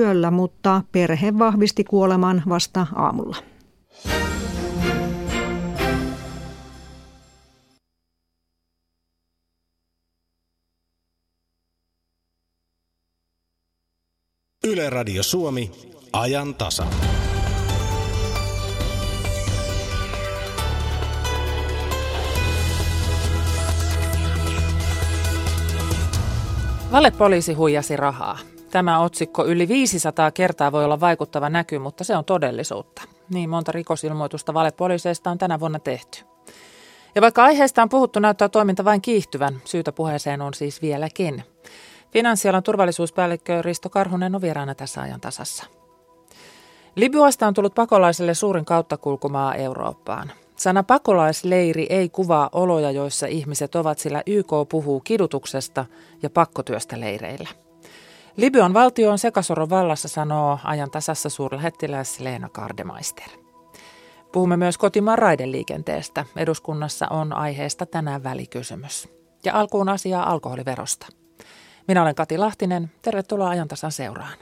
yöllä, mutta perhe vahvisti kuoleman vasta aamulla. Yle Radio Suomi, ajan tasa. Valepoliisi huijasi rahaa. Tämä otsikko yli 500 kertaa voi olla vaikuttava näky, mutta se on todellisuutta. Niin monta rikosilmoitusta valepoliiseista on tänä vuonna tehty. Ja vaikka aiheesta on puhuttu, näyttää toiminta vain kiihtyvän. Syytä puheeseen on siis vieläkin. Finanssialan turvallisuuspäällikkö Risto Karhunen on vieraana tässä ajan tasassa. Libyasta on tullut pakolaisille suurin kauttakulkumaa Eurooppaan. Sana pakolaisleiri ei kuvaa oloja, joissa ihmiset ovat, sillä YK puhuu kidutuksesta ja pakkotyöstä leireillä. Libyan valtio on sekasorron vallassa, sanoo ajan tasassa suurlähettiläs Leena Kardemeister. Puhumme myös kotimaan raideliikenteestä. Eduskunnassa on aiheesta tänään välikysymys. Ja alkuun asiaa alkoholiverosta. Minä olen Kati Lahtinen. Tervetuloa ajan tasan seuraan.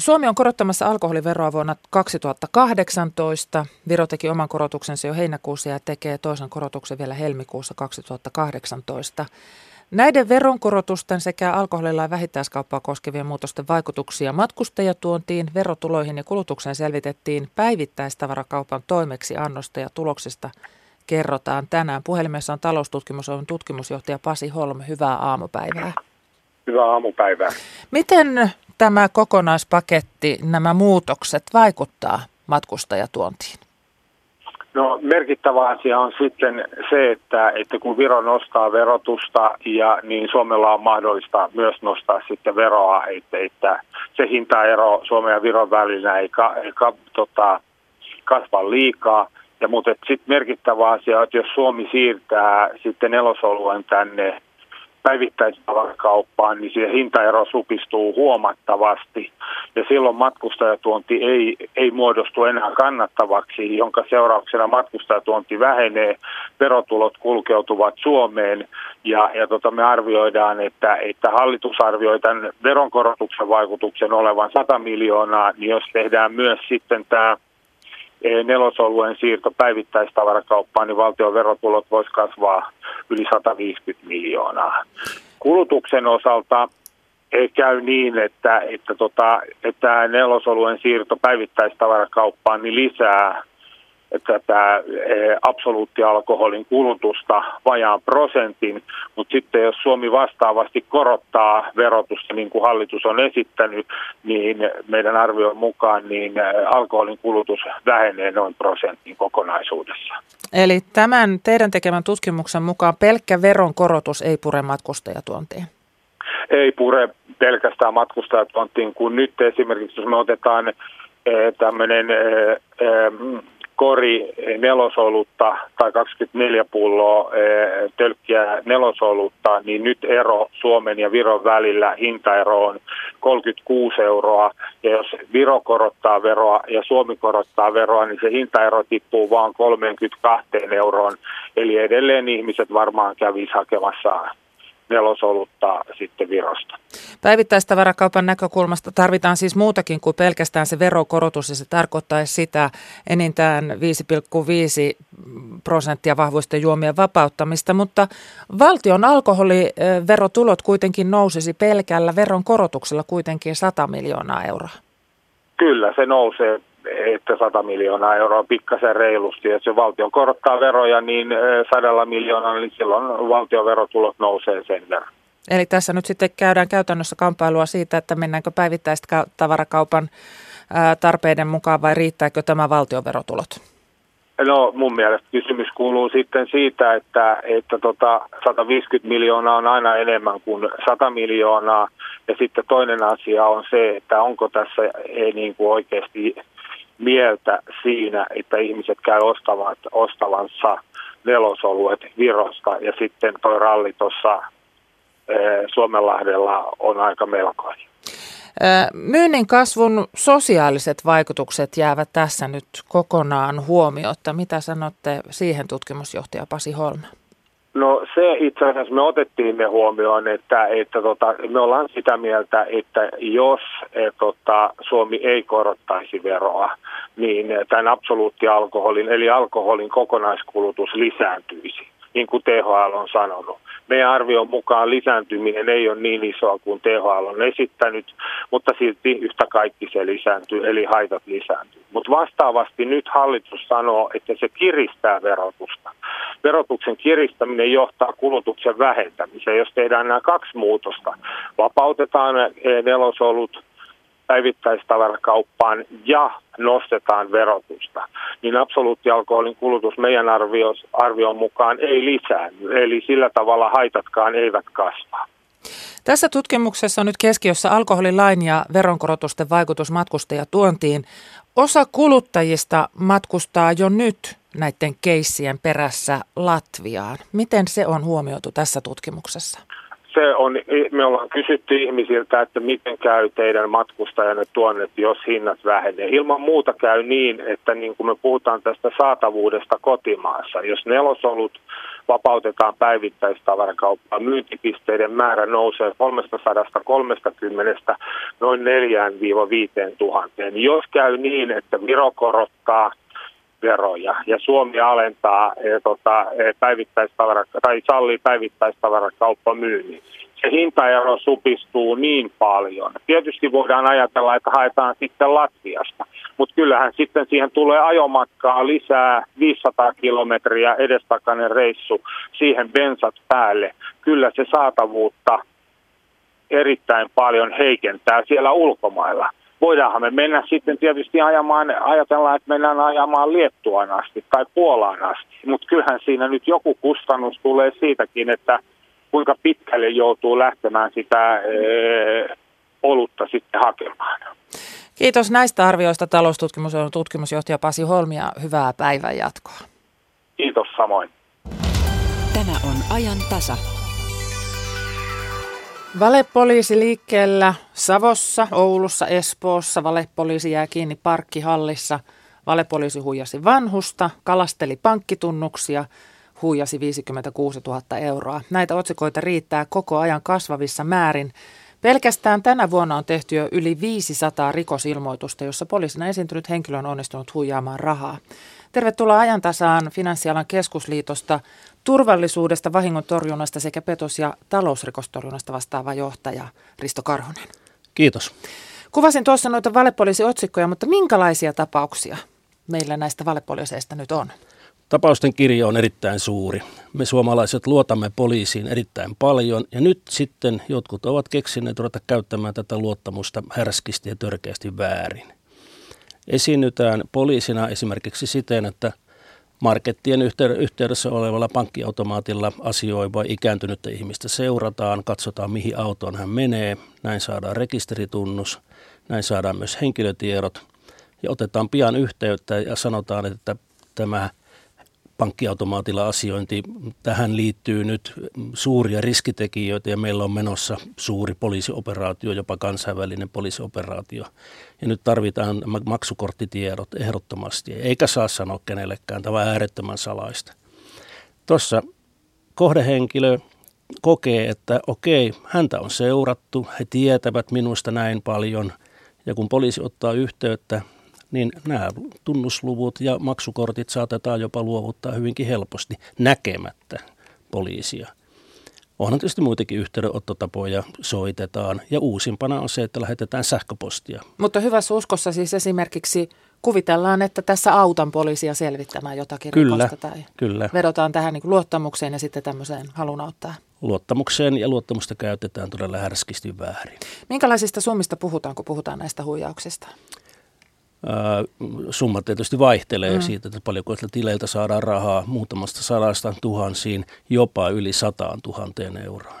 Suomi on korottamassa alkoholiveroa vuonna 2018. Viro teki oman korotuksensa jo heinäkuussa ja tekee toisen korotuksen vielä helmikuussa 2018. Näiden veronkorotusten sekä alkoholilain vähittäiskauppaa koskevien muutosten vaikutuksia matkustajatuontiin, verotuloihin ja kulutukseen selvitettiin päivittäistavarakaupan toimeksiannosta ja tuloksista kerrotaan tänään. Puhelimessa on Taloustutkimus on tutkimusjohtaja Pasi Holm. Hyvää aamupäivää. Hyvää aamupäivää. Miten tämä kokonaispaketti, nämä muutokset vaikuttaa matkustajatuontiin? No, merkittävä asia on sitten se, että kun Viro nostaa verotusta, ja niin Suomella on mahdollista myös nostaa sitten veroa, että se hintaero Suomen ja Viron välillä ei kasva liikaa. Ja, mutta sitten merkittävä asia on, että jos Suomi siirtää sitten nelosoluen tänne päivittäistavarakauppaan, niin se hintaero supistuu huomattavasti ja silloin matkustajatuonti ei muodostu enää kannattavaksi, jonka seurauksena matkustajatuonti vähenee, verotulot kulkeutuvat Suomeen ja me arvioidaan, että hallitus arvioi tämän veronkorotuksen vaikutuksen olevan 100 miljoonaa, niin jos tehdään myös sitten tämä nelosoluen siirto päivittäistavarakauppaan, niin valtion verotulot voisi kasvaa yli 150 miljoonaa. Kulutuksen osalta käy niin, että nelosoluen siirto päivittäistavarakauppaan niin lisää tätä absoluuttialkoholin kulutusta vajaan prosentin, mutta sitten jos Suomi vastaavasti korottaa verotusta, niin kuin hallitus on esittänyt, niin meidän arvion mukaan niin alkoholin kulutus vähenee noin prosentin kokonaisuudessa. Eli tämän teidän tekemän tutkimuksen mukaan pelkkä veronkorotus ei pure matkustajatuontiin? Ei pure pelkästään matkustajatuontiin, kun nyt esimerkiksi jos me otetaan tämmöinen kori nelosolutta tai 24 pulloa tölkkiä nelosolutta, niin nyt ero Suomen ja Viron välillä hintaero on 36 euroa. Ja jos Viro korottaa veroa ja Suomi korottaa veroa, niin se hintaero tippuu vaan 32 euroon. Eli edelleen ihmiset varmaan kävisi hakemassa nelosolutta sitten Virosta. Päivittäistavarakaupan näkökulmasta tarvitaan siis muutakin kuin pelkästään se verokorotus, ja se tarkoittaisi sitä enintään 5,5% vahvoisten juomien vapauttamista, mutta valtion alkoholiverotulot kuitenkin nousisi pelkällä veronkorotuksella kuitenkin 100 miljoonaa euroa. Kyllä, se nousee, että 100 miljoonaa euroa pikkasen reilusti. Jos se valtio korottaa veroja niin 100 miljoonaa, niin silloin valtion verotulot nousee sen verran. Eli tässä nyt sitten käydään käytännössä kamppailua siitä, että mennäänkö päivittäistä tavarakaupan tarpeiden mukaan vai riittääkö tämä valtion verotulot? No, mun mielestä kysymys kuuluu sitten siitä, että 150 miljoonaa on aina enemmän kuin 100 miljoonaa. Ja sitten toinen asia on se, että onko tässä niin kuin oikeasti mieltä siinä, että ihmiset käy ostavansa nelosoluet Virosta, ja sitten tuo ralli tuossa Suomenlahdella on aika melkoinen. Myynnin kasvun sosiaaliset vaikutukset jäävät tässä nyt kokonaan huomiotta. Mitä sanotte siihen, tutkimusjohtaja Pasi Holm? No se itse asiassa me otettiin ne huomioon, että me ollaan sitä mieltä, että jos Suomi ei korottaisi veroa, niin tämän absoluuttialkoholin eli alkoholin kokonaiskulutus lisääntyisi, niin kuin THL on sanonut. Meidän arvion mukaan lisääntyminen ei ole niin isoa kuin THL on esittänyt, mutta silti yhtä kaikki se lisääntyy, eli haitat lisääntyy. Mutta vastaavasti nyt hallitus sanoo, että se kiristää verotusta. Verotuksen kiristäminen johtaa kulutuksen vähentämiseen. Jos tehdään nämä kaksi muutosta, vapautetaan nelosolut päivittäistavarakauppaan ja nostetaan verotusta, niin absoluuttialkoholin kulutus meidän arvion mukaan ei lisäänny. Eli sillä tavalla haitatkaan eivät kasva. Tässä tutkimuksessa on nyt keskiössä alkoholilain ja veronkorotusten vaikutus matkustajatuontiin. Osa kuluttajista matkustaa jo nyt näiden keissien perässä Latviaan. Miten se on huomioitu tässä tutkimuksessa? Me ollaan kysytty ihmisiltä, että miten käy teidän matkustajanne tuonne, jos hinnat vähenee. Ilman muuta käy niin, että niin kuin me puhutaan tästä saatavuudesta kotimaassa, jos nelosolut vapautetaan päivittäistavarakauppaan, myyntipisteiden määrä nousee 330 noin 4,000–5,000. Jos käy niin, että Viro korottaa veroja ja Suomi alentaa tai sallii päivittäistavarakauppamyynnin, se hintaero supistuu niin paljon. Tietysti voidaan ajatella, että haetaan sitten Latviasta, mutta kyllähän sitten siihen tulee ajomatkaa lisää 500 kilometriä edestakainen reissu, siihen bensat päälle. Kyllä se saatavuutta erittäin paljon heikentää siellä ulkomailla. Voidaanhan me mennä sitten tietysti ajatellaan, että mennään ajamaan Liettuaan asti tai Puolaan asti. Mutta kyllähän siinä nyt joku kustannus tulee siitäkin, että kuinka pitkälle joutuu lähtemään sitä olutta sitten hakemaan. Kiitos näistä arvioista taloustutkimuksen tutkimusjohtaja Pasi Holm ja hyvää päivän jatkoa. Kiitos samoin. Tämä on Ajantasa. Valepoliisi liikkeellä Savossa, Oulussa, Espoossa. Valepoliisi jää kiinni parkkihallissa. Valepoliisi huijasi vanhusta, kalasteli pankkitunnuksia, huijasi 56 000 euroa. Näitä otsikoita riittää koko ajan kasvavissa määrin. Pelkästään tänä vuonna on tehty jo yli 500 rikosilmoitusta, jossa poliisina esiintynyt henkilö on onnistunut huijaamaan rahaa. Tervetuloa Ajantasaan Finanssialan keskusliitosta, turvallisuudesta, vahingon torjunnasta sekä petos- ja talousrikostorjunnasta vastaava johtaja Risto Karhunen. Kiitos. Kuvasin tuossa noita valepoliisiotsikkoja, mutta minkälaisia tapauksia meillä näistä valepoliiseista nyt on? Tapausten kirjo on erittäin suuri. Me suomalaiset luotamme poliisiin erittäin paljon ja nyt sitten jotkut ovat keksineet ruveta käyttämään tätä luottamusta härskisti ja törkeästi väärin. Esiinnytään poliisina esimerkiksi siten, että markettien yhteydessä olevalla pankkiautomaatilla asioiva ikääntynyttä ihmistä seurataan, katsotaan mihin autoon hän menee, näin saadaan rekisteritunnus, näin saadaan myös henkilötiedot ja otetaan pian yhteyttä ja sanotaan, että tämä pankkiautomaatilla asiointi, tähän liittyy nyt suuria riskitekijöitä ja meillä on menossa suuri poliisioperaatio, jopa kansainvälinen poliisioperaatio. Ja nyt tarvitaan maksukorttitiedot ehdottomasti, eikä saa sanoa kenellekään, tämä on äärettömän salaista. Tuossa kohdehenkilö kokee, että okei, häntä on seurattu, he tietävät minusta näin paljon ja kun poliisi ottaa yhteyttä, niin nämä tunnusluvut ja maksukortit saatetaan jopa luovuttaa hyvinkin helposti näkemättä poliisia. Onhan tietysti muitakin yhteydenottotapoja, soitetaan ja uusimpana on se, että lähetetään sähköpostia. Mutta hyvässä uskossa siis esimerkiksi kuvitellaan, että tässä autan poliisia selvittämään jotakin rikosta tai kyllä. Vedotaan tähän niin kuin luottamukseen ja sitten tämmöiseen halun auttaa. Luottamukseen ja luottamusta käytetään todella härskisti väärin. Minkälaisista summista puhutaan, kun puhutaan näistä huijauksista? Summat tietysti vaihtelee siitä, että paljonko tileiltä saadaan rahaa muutamasta 100 000 jopa yli 100 000 euroon.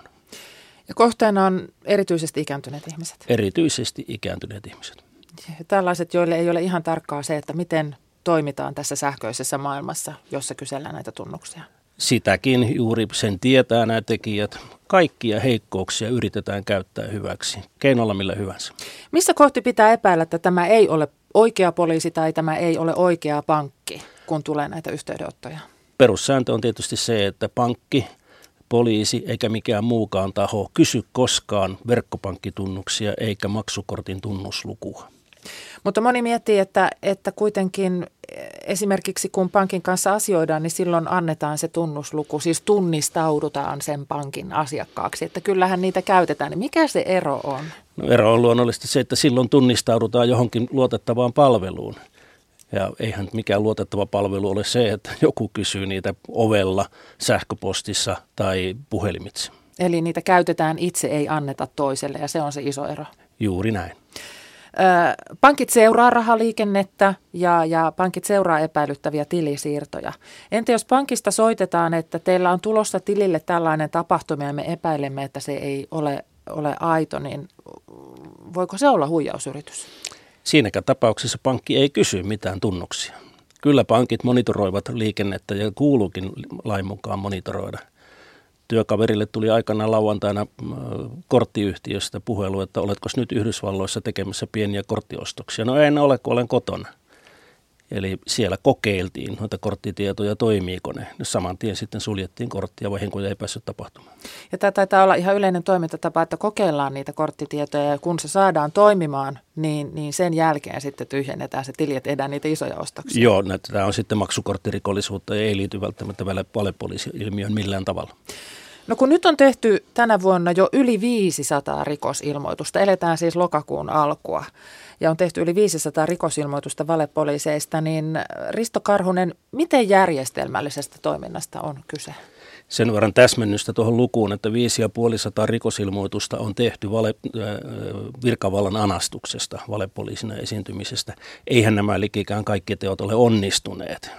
Ja kohteena on erityisesti ikääntyneet ihmiset? Erityisesti ikääntyneet ihmiset. Ja tällaiset, joille ei ole ihan tarkkaa se, että miten toimitaan tässä sähköisessä maailmassa, jossa kysellään näitä tunnuksia? Sitäkin juuri sen tietää nämä tekijät. Kaikkia heikkouksia yritetään käyttää hyväksi, keinolla millä hyvänsä. Missä kohti pitää epäillä, että tämä ei ole oikea poliisi tai tämä ei ole oikea pankki, kun tulee näitä yhteydenottoja? Perussääntö on tietysti se, että pankki, poliisi eikä mikään muukaan taho kysy koskaan verkkopankkitunnuksia eikä maksukortin tunnuslukua. Mutta moni miettii, että kuitenkin esimerkiksi kun pankin kanssa asioidaan, niin silloin annetaan se tunnusluku, siis tunnistaudutaan sen pankin asiakkaaksi, että kyllähän niitä käytetään. Niin mikä se ero on? No, ero on luonnollisesti se, että silloin tunnistaudutaan johonkin luotettavaan palveluun. Ja eihän mikään luotettava palvelu ole se, että joku kysyy niitä ovella, sähköpostissa tai puhelimitse. Eli niitä käytetään itse, ei anneta toiselle ja se on se iso ero. Juuri näin. Pankit seuraa rahaliikennettä ja pankit seuraa epäilyttäviä tilisiirtoja. Entä jos pankista soitetaan, että teillä on tulossa tilille tällainen tapahtuma ja me epäilemme, että se ei ole aito, niin voiko se olla huijausyritys? Siinäkään tapauksessa pankki ei kysy mitään tunnuksia. Kyllä pankit monitoroivat liikennettä ja kuuluukin lain mukaan monitoroida. Työkaverille tuli aikana lauantaina korttiyhtiöstä puhelu, että oletko nyt Yhdysvalloissa tekemässä pieniä korttiostoksia. No en ole, kun olen kotona. Eli siellä kokeiltiin noita korttitietoja, toimiiko ne. No, saman tien sitten suljettiin korttia, vahinkoja ei päässyt tapahtumaan. Ja tämä taitaa olla ihan yleinen toimintatapa, että kokeillaan niitä korttitietoja ja kun se saadaan toimimaan, niin sen jälkeen sitten tyhjennetään se tili, että edään niitä isoja ostoksia. Joo, tämä on sitten maksukorttirikollisuutta ja ei liity välttämättä valepoliisi-ilmiöön millään tavalla. No kun nyt on tehty tänä vuonna jo yli 500 rikosilmoitusta, eletään siis lokakuun alkua ja on tehty yli 500 rikosilmoitusta valepoliiseista, niin Risto Karhunen, miten järjestelmällisestä toiminnasta on kyse? Sen verran täsmennystä tuohon lukuun, että 550 rikosilmoitusta on tehty virkavallan anastuksesta, valepoliisina esiintymisestä. Eihän nämä likikään kaikki teot ole onnistuneet.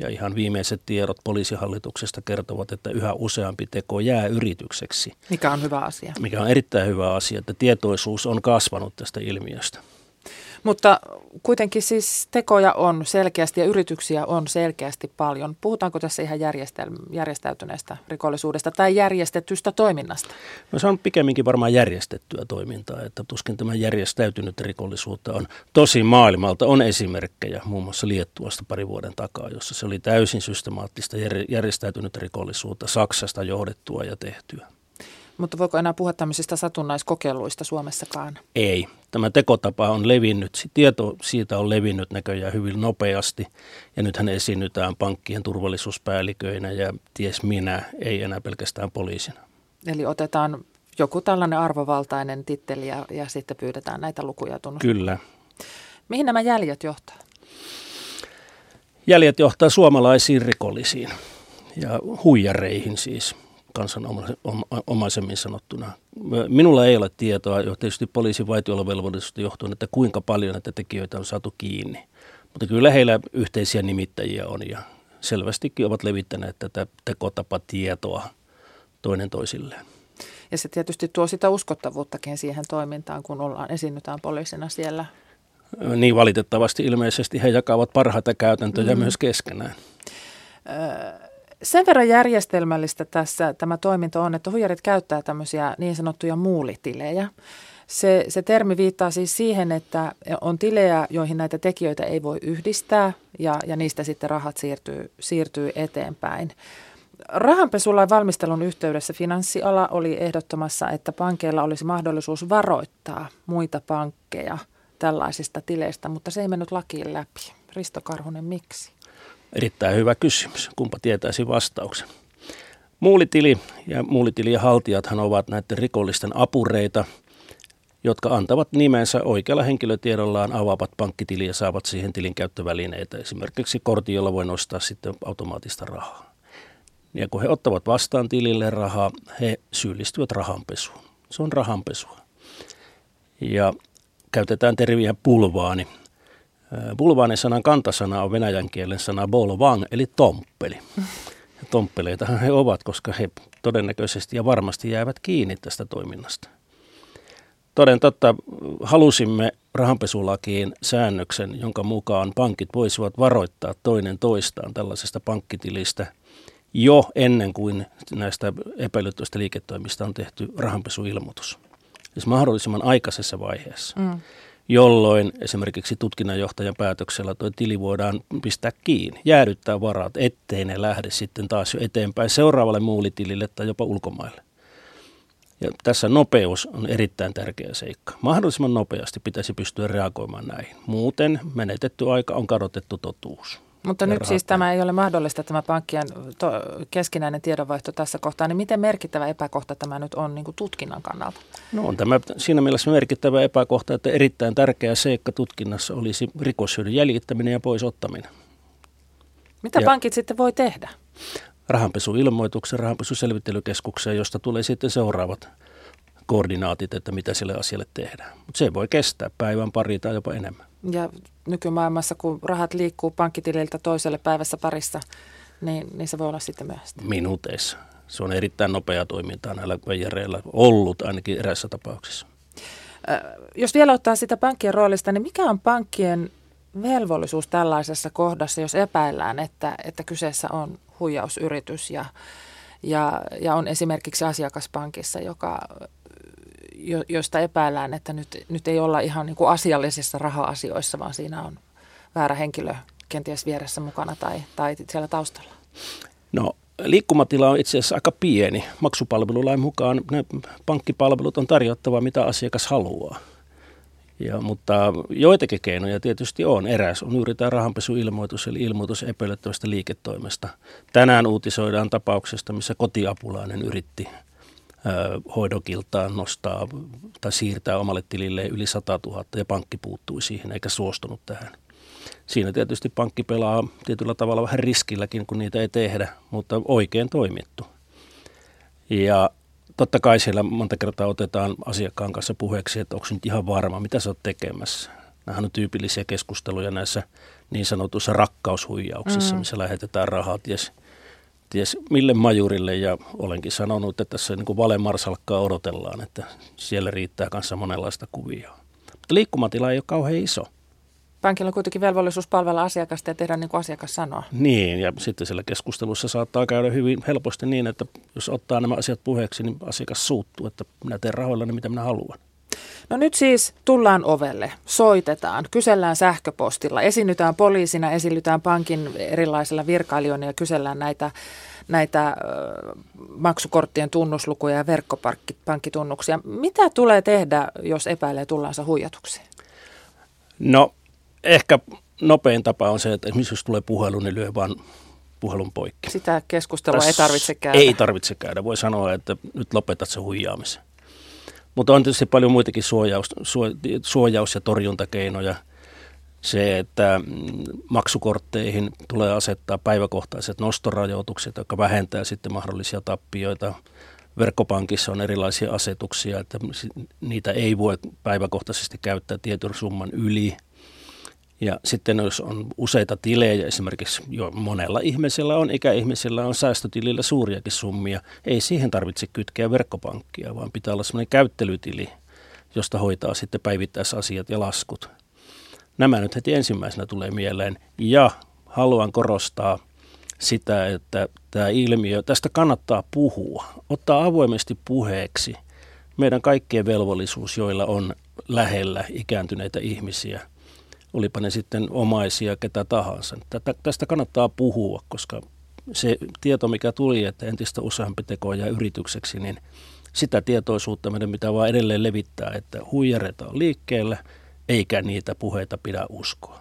Ja ihan viimeiset tiedot poliisihallituksesta kertovat, että yhä useampi teko jää yritykseksi. Mikä on hyvä asia. Mikä on erittäin hyvä asia, että tietoisuus on kasvanut tästä ilmiöstä. Mutta kuitenkin siis tekoja on selkeästi ja yrityksiä on selkeästi paljon. Puhutaanko tässä ihan järjestäytyneestä rikollisuudesta tai järjestetystä toiminnasta? No se on pikemminkin varmaan järjestettyä toimintaa, että tuskin tämä järjestäytynyt rikollisuutta on. Tosi maailmalta on esimerkkejä, muun muassa Liettuasta pari vuoden takaa, jossa se oli täysin systemaattista järjestäytynyt rikollisuutta Saksasta johdettua ja tehtyä. Mutta voiko enää puhua tämmöisistä satunnaiskokeiluista Suomessakaan? Ei. Tämä tekotapa on levinnyt. Tieto siitä on levinnyt näköjään hyvin nopeasti. Ja nythän esiinnytään pankkien turvallisuuspäälliköinä ja ties minä, ei enää pelkästään poliisina. Eli otetaan joku tällainen arvovaltainen titteli ja sitten pyydetään näitä lukuja tunnustaa. Kyllä. Mihin nämä jäljet johtaa? Jäljet johtaa suomalaisiin rikollisiin ja huijareihin siis. Kansanomaisemmin sanottuna. Minulla ei ole tietoa, tietysti poliisin vaitiolovelvollisuudesta johtuen, että kuinka paljon näitä tekijöitä on saatu kiinni. Mutta kyllä heillä yhteisiä nimittäjiä on ja selvästikin ovat levittäneet tätä tekotapatietoa toinen toisilleen. Ja se tietysti tuo sitä uskottavuuttakin siihen toimintaan, kun esiinnytään poliisina siellä. Niin valitettavasti ilmeisesti he jakavat parhaita käytäntöjä myös keskenään. Sen verran järjestelmällistä tässä tämä toiminta on, että huijarit käyttää tämmöisiä niin sanottuja muulitilejä. Se termi viittaa siis siihen, että on tilejä, joihin näitä tekijöitä ei voi yhdistää ja niistä sitten rahat siirtyy eteenpäin. Rahanpesulain valmistelun yhteydessä finanssiala oli ehdottamassa, että pankeilla olisi mahdollisuus varoittaa muita pankkeja tällaisista tileistä, mutta se ei mennyt lakiin läpi. Risto Karhunen, miksi? Erittäin hyvä kysymys. Kumpa tietäisi vastauksen. Muulitili ja muulitilien haltijathan ovat näiden rikollisten apureita, jotka antavat nimensä oikealla henkilötiedollaan, avaavat pankkitiliä ja saavat siihen tilinkäyttövälineitä. Esimerkiksi kortin, jolla voi nostaa sitten automaattista rahaa. Ja kun he ottavat vastaan tilille rahaa, he syyllistyvät rahanpesuun. Se on rahanpesua. Ja käytetään termiä bulvaani. Bulvaanisanan kantasana on venäjän kielen sana bolvang, eli tomppeli. Ja tomppeleitahan he ovat, koska he todennäköisesti ja varmasti jäävät kiinni tästä toiminnasta. Toden totta, halusimme rahanpesulakiin säännöksen, jonka mukaan pankit voisivat varoittaa toinen toistaan tällaisesta pankkitilistä, jo ennen kuin näistä epäilyttävistä liiketoimista on tehty rahanpesuilmoitus. Siis mahdollisimman aikaisessa vaiheessa, jolloin esimerkiksi tutkinnanjohtajan päätöksellä tuo tili voidaan pistää kiinni, jäädyttää varat, ettei ne lähde sitten taas jo eteenpäin seuraavalle muulitilille tai jopa ulkomaille. Ja tässä nopeus on erittäin tärkeä seikka. Mahdollisimman nopeasti pitäisi pystyä reagoimaan näihin. Muuten menetetty aika on kadotettu totuus. Mutta nyt siis tämä ei ole mahdollista, tämä pankkien keskinäinen tiedonvaihto tässä kohtaa. Niin miten merkittävä epäkohta tämä nyt on niin kuin tutkinnan kannalta? No on tämä siinä mielessä merkittävä epäkohta, että erittäin tärkeä seikka tutkinnassa olisi rikoshyödyn jäljittäminen ja poisottaminen. Mitä pankit sitten voi tehdä? Rahanpesuilmoituksen, rahanpesuselvittelykeskukseen, josta tulee sitten seuraavat koordinaatit, että mitä sille asialle tehdään. Mutta se voi kestää päivän, pari tai jopa enemmän. Ja nykymaailmassa, kun rahat liikkuu pankkitililtä toiselle päivässä parissa, niin se voi olla sitten myöhäistä. Minuuteissa. Se on erittäin nopeaa toimintaa näillä VR:illä ollut ainakin eräissä tapauksissa. Jos vielä ottaa sitä pankkien roolista, niin mikä on pankkien velvollisuus tällaisessa kohdassa, jos epäillään, että kyseessä on huijausyritys ja on esimerkiksi asiakaspankissa, josta epäillään, että nyt ei olla ihan niin kuin asiallisissa raha-asioissa, vaan siinä on väärä henkilö kenties vieressä mukana tai siellä taustalla? No liikkumatila on itse asiassa aika pieni. Maksupalvelulain mukaan ne pankkipalvelut on tarjottava mitä asiakas haluaa. Mutta joitakin keinoja tietysti on. Eräs on juuri tämä rahanpesuilmoitus, eli ilmoitus epäilyttävästä liiketoimesta. Tänään uutisoidaan tapauksesta, missä kotiapulainen yritti hoidokiltaan nostaa tai siirtää omalle tililleen yli 100 000 ja pankki puuttui siihen eikä suostunut tähän. Siinä tietysti pankki pelaa tietyllä tavalla vähän riskilläkin, kun niitä ei tehdä, mutta oikein toimittu. Ja totta kai siellä monta kertaa otetaan asiakkaan kanssa puheeksi, että onko nyt ihan varma, mitä sä oot tekemässä. Nämähän on tyypillisiä keskusteluja näissä niin sanotuissa rakkaushuijauksissa, missä lähetetään rahaa ties mille majurille. Ja olenkin sanonut, että tässä niin kuin valemarsalkkaa odotellaan, että siellä riittää kanssa monenlaista kuvioa. Mutta liikkumatila ei ole kauhean iso. Pankilla on kuitenkin velvollisuus palvella asiakasta ja tehdä niin kuin asiakas sanoo. Niin, ja sitten siellä keskustelussa saattaa käydä hyvin helposti niin, että jos ottaa nämä asiat puheeksi, niin asiakas suuttuu, että minä teen rahoillani, mitä minä haluan. No nyt siis tullaan ovelle, soitetaan, kysellään sähköpostilla, esiinnytään poliisina, esiinnytään pankin erilaisilla virkailijoilla ja kysellään näitä maksukorttien tunnuslukuja ja verkkopankkitunnuksia. Mitä tulee tehdä, jos epäilee tullaansa huijatuksi? No ehkä nopein tapa on se, että esimerkiksi jos tulee puhelu, niin lyö vaan puhelun poikki. Sitä keskustelua ei tarvitse käydä. Ei tarvitse käydä. Voi sanoa, että nyt lopetat se huijaamisen. Mutta on tietysti paljon muitakin suojaus- ja torjuntakeinoja. Se, että maksukortteihin tulee asettaa päiväkohtaiset nostorajoitukset, jotka vähentää sitten mahdollisia tappioita. Verkkopankissa on erilaisia asetuksia, että niitä ei voi päiväkohtaisesti käyttää tietyn summan yli. Ja sitten jos on useita tilejä, esimerkiksi jo monella ihmisellä on, ikäihmisillä on säästötilillä suuriakin summia, ei siihen tarvitse kytkeä verkkopankkia, vaan pitää olla sellainen käyttelytili, josta hoitaa sitten päivittäisasiat ja laskut. Nämä nyt heti ensimmäisenä tulee mieleen ja haluan korostaa sitä, että tämä ilmiö, tästä kannattaa puhua, ottaa avoimesti puheeksi meidän kaikkien velvollisuus, joilla on lähellä ikääntyneitä ihmisiä. Olipa ne sitten omaisia, ketä tahansa. Tästä kannattaa puhua, koska se tieto, mikä tuli, että entistä useampi teko jää yritykseksi, niin sitä tietoisuutta meidän pitää vaan edelleen levittää, että huijareita on liikkeellä, eikä niitä puheita pidä uskoa.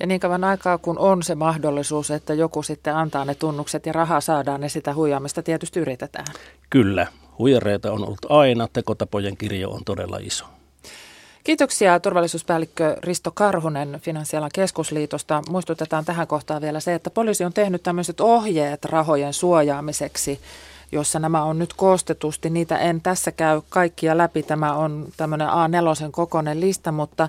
Ja niin kauan aikaa, kun on se mahdollisuus, että joku sitten antaa ne tunnukset ja rahaa saadaan, niin sitä huijaamista tietysti yritetään. Kyllä, huijareita on ollut aina, tekotapojen kirjo on todella iso. Kiitoksia turvallisuuspäällikkö Risto Karhunen Finanssialan keskusliitosta. Muistutetaan tähän kohtaan vielä se, että poliisi on tehnyt tämmöiset ohjeet rahojen suojaamiseksi, jossa nämä on nyt koostetusti. Niitä en tässä käy kaikkia läpi. Tämä on tämmöinen A4 kokoinen lista, mutta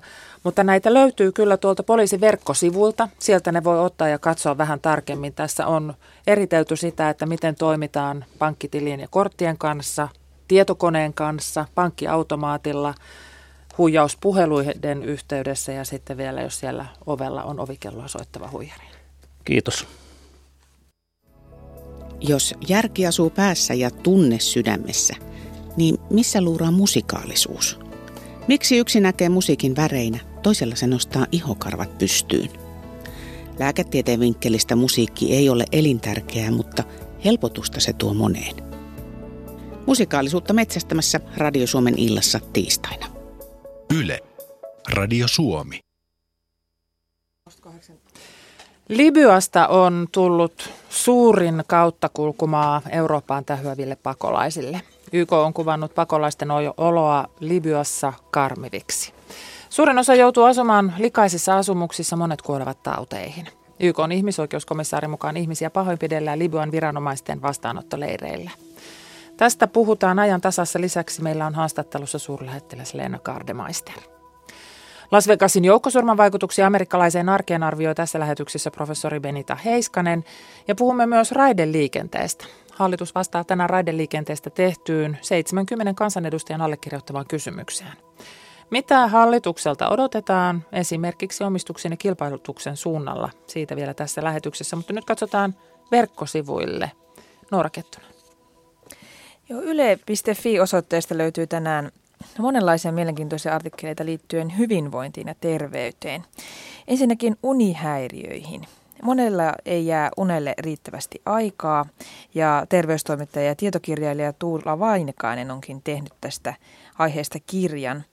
näitä löytyy kyllä tuolta poliisin verkkosivuilta. Sieltä ne voi ottaa ja katsoa vähän tarkemmin. Tässä on eritelty sitä, että miten toimitaan pankkitilien ja korttien kanssa, tietokoneen kanssa, pankkiautomaatilla, huijauspuheluiden yhteydessä ja sitten vielä, jos siellä ovella on ovikelloa soittava huijari. Kiitos. Jos järki asuu päässä ja tunne sydämessä, niin missä luuraa musikaalisuus? Miksi yksi näkee musiikin väreinä, toisella se nostaa ihokarvat pystyyn? Lääketieteen vinkkelistä musiikki ei ole elintärkeää, mutta helpotusta se tuo moneen. Musikaalisuutta metsästämässä Radio Suomen illassa tiistaina. Yle. Radio Suomi. Libyasta on tullut suurin kauttakulkumaa Eurooppaan tähyäville pakolaisille. YK on kuvannut pakolaisten oloa Libyassa karmiviksi. Suurin osa joutuu asumaan likaisissa asumuksissa, monet kuolevat tauteihin. YK on ihmisoikeuskomissaarin mukaan ihmisiä pahoinpidellään Libyan viranomaisten vastaanottoleireillä. Tästä puhutaan Ajantasassa. Lisäksi meillä on haastattelussa suurlähettiläs Leena Kardemeister. Las Vegasin joukkosurman vaikutuksia amerikkalaiseen arkeen arvioi tässä lähetyksessä professori Benita Heiskanen. Ja puhumme myös raideliikenteestä. Hallitus vastaa tänään raideliikenteestä tehtyyn 70 kansanedustajan allekirjoittamaan kysymykseen. Mitä hallitukselta odotetaan esimerkiksi omistuksen ja kilpailutuksen suunnalla? Siitä vielä tässä lähetyksessä, mutta nyt katsotaan verkkosivuille. Noora Kettunen. Yle.fi-osoitteesta löytyy tänään monenlaisia mielenkiintoisia artikkeleita liittyen hyvinvointiin ja terveyteen. Ensinnäkin unihäiriöihin. Monella ei jää unelle riittävästi aikaa, ja terveystoimittaja ja tietokirjailija Tuula Vainikainen onkin tehnyt tästä aiheesta kirjan.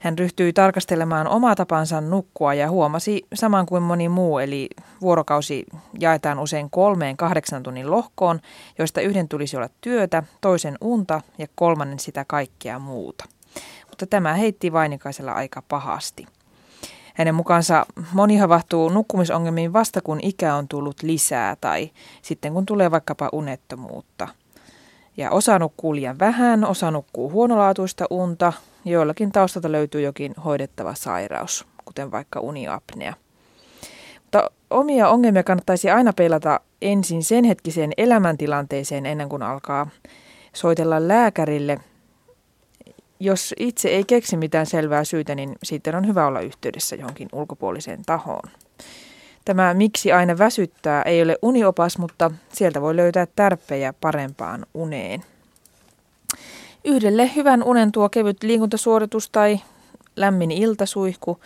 Hän ryhtyi tarkastelemaan omaa tapansa nukkua ja huomasi saman kuin moni muu, eli vuorokausi jaetaan usein 3 8 tunnin lohkoon, joista yhden tulisi olla työtä, toisen unta ja kolmannen sitä kaikkea muuta. Mutta tämä heitti Vainikaisella aika pahasti. Hänen mukaansa moni havahtuu nukkumisongelmiin vasta kun ikä on tullut lisää tai sitten kun tulee vaikkapa unettomuutta. Ja osa nukkuu liian vähän, osa nukkuu huonolaatuista unta, joillakin taustalta löytyy jokin hoidettava sairaus, kuten vaikka uniapnea. Mutta omia ongelmia kannattaisi aina peilata ensin sen hetkiseen elämäntilanteeseen ennen kuin alkaa soitella lääkärille. Jos itse ei keksi mitään selvää syytä, niin sitten on hyvä olla yhteydessä johonkin ulkopuoliseen tahoon. Tämä miksi aina väsyttää ei ole uniopas, mutta sieltä voi löytää tärppejä parempaan uneen. Yhdelle hyvän unen tuo kevyt liikuntasuoritus tai lämmin iltasuihku,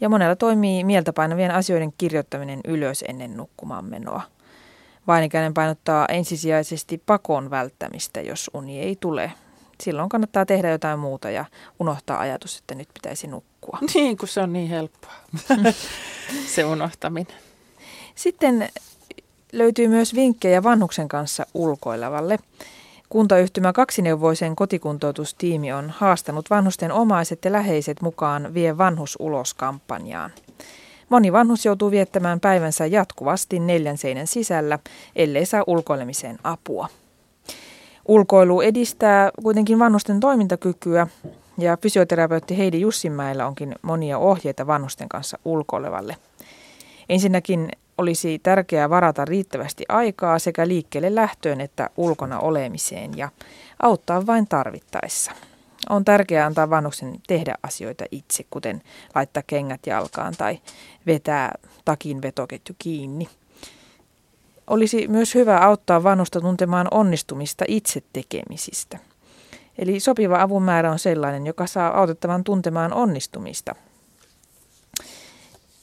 ja monella toimii mieltä painavien asioiden kirjoittaminen ylös ennen nukkumaan menoa. Vainikäinen painottaa ensisijaisesti pakon välttämistä, jos uni ei tule. Silloin kannattaa tehdä jotain muuta ja unohtaa ajatus, että nyt pitäisi nukkua. Niin, kun se on niin helppoa, se unohtaminen. Sitten löytyy myös vinkkejä vanhuksen kanssa ulkoilevalle. Kuntayhtymä Kaksineuvoisen kotikuntoutustiimi on haastanut vanhusten omaiset ja läheiset mukaan Vie vanhus ulos -kampanjaan. Moni vanhus joutuu viettämään päivänsä jatkuvasti 4 seinän sisällä, ellei saa ulkoilemiseen apua. Ulkoilu edistää kuitenkin vanhusten toimintakykyä, ja fysioterapeutti Heidi Jussinmäellä onkin monia ohjeita vanhusten kanssa ulkoilevalle. Ensinnäkin olisi tärkeää varata riittävästi aikaa sekä liikkeelle lähtöön että ulkona olemiseen ja auttaa vain tarvittaessa. On tärkeää antaa vanhuksen tehdä asioita itse, kuten laittaa kengät jalkaan tai vetää takin vetoketju kiinni. Olisi myös hyvä auttaa vanhusta tuntemaan onnistumista itse tekemisistä. Eli sopiva avun määrä on sellainen, joka saa autettavan tuntemaan onnistumista.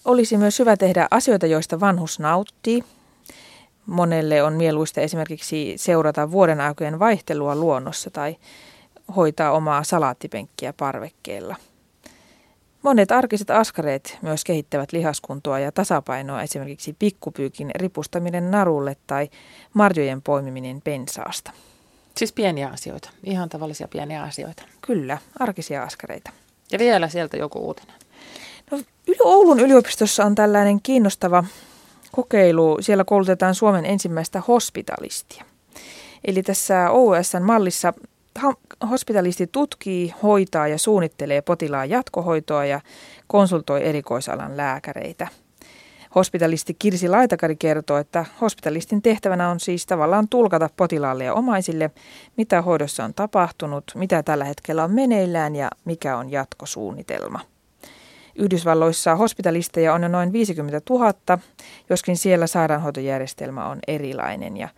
Olisi myös hyvä tehdä asioita, joista vanhus nauttii. Monelle on mieluista esimerkiksi seurata vuodenaikojen vaihtelua luonnossa tai hoitaa omaa salaattipenkkiä parvekkeella. Monet arkiset askareet myös kehittävät lihaskuntoa ja tasapainoa, esimerkiksi pikkupyykin ripustaminen narulle tai marjojen poimiminen pensaasta. Siis pieniä asioita, ihan tavallisia pieniä asioita. Kyllä, arkisia askareita. Ja vielä sieltä joku uutinen. No, Oulun yliopistossa on tällainen kiinnostava kokeilu. Siellä koulutetaan Suomen ensimmäistä hospitalistia. Eli tässä OUS:n mallissa hospitalisti tutkii, hoitaa ja suunnittelee potilaan jatkohoitoa ja konsultoi erikoisalan lääkäreitä. Hospitalisti Kirsi Laitakari kertoo, että hospitalistin tehtävänä on siis tavallaan tulkata potilaalle ja omaisille, mitä hoidossa on tapahtunut, mitä tällä hetkellä on meneillään ja mikä on jatkosuunnitelma. Yhdysvalloissa hospitalisteja on jo noin 50 000, joskin siellä sairaanhoitojärjestelmä on erilainen ja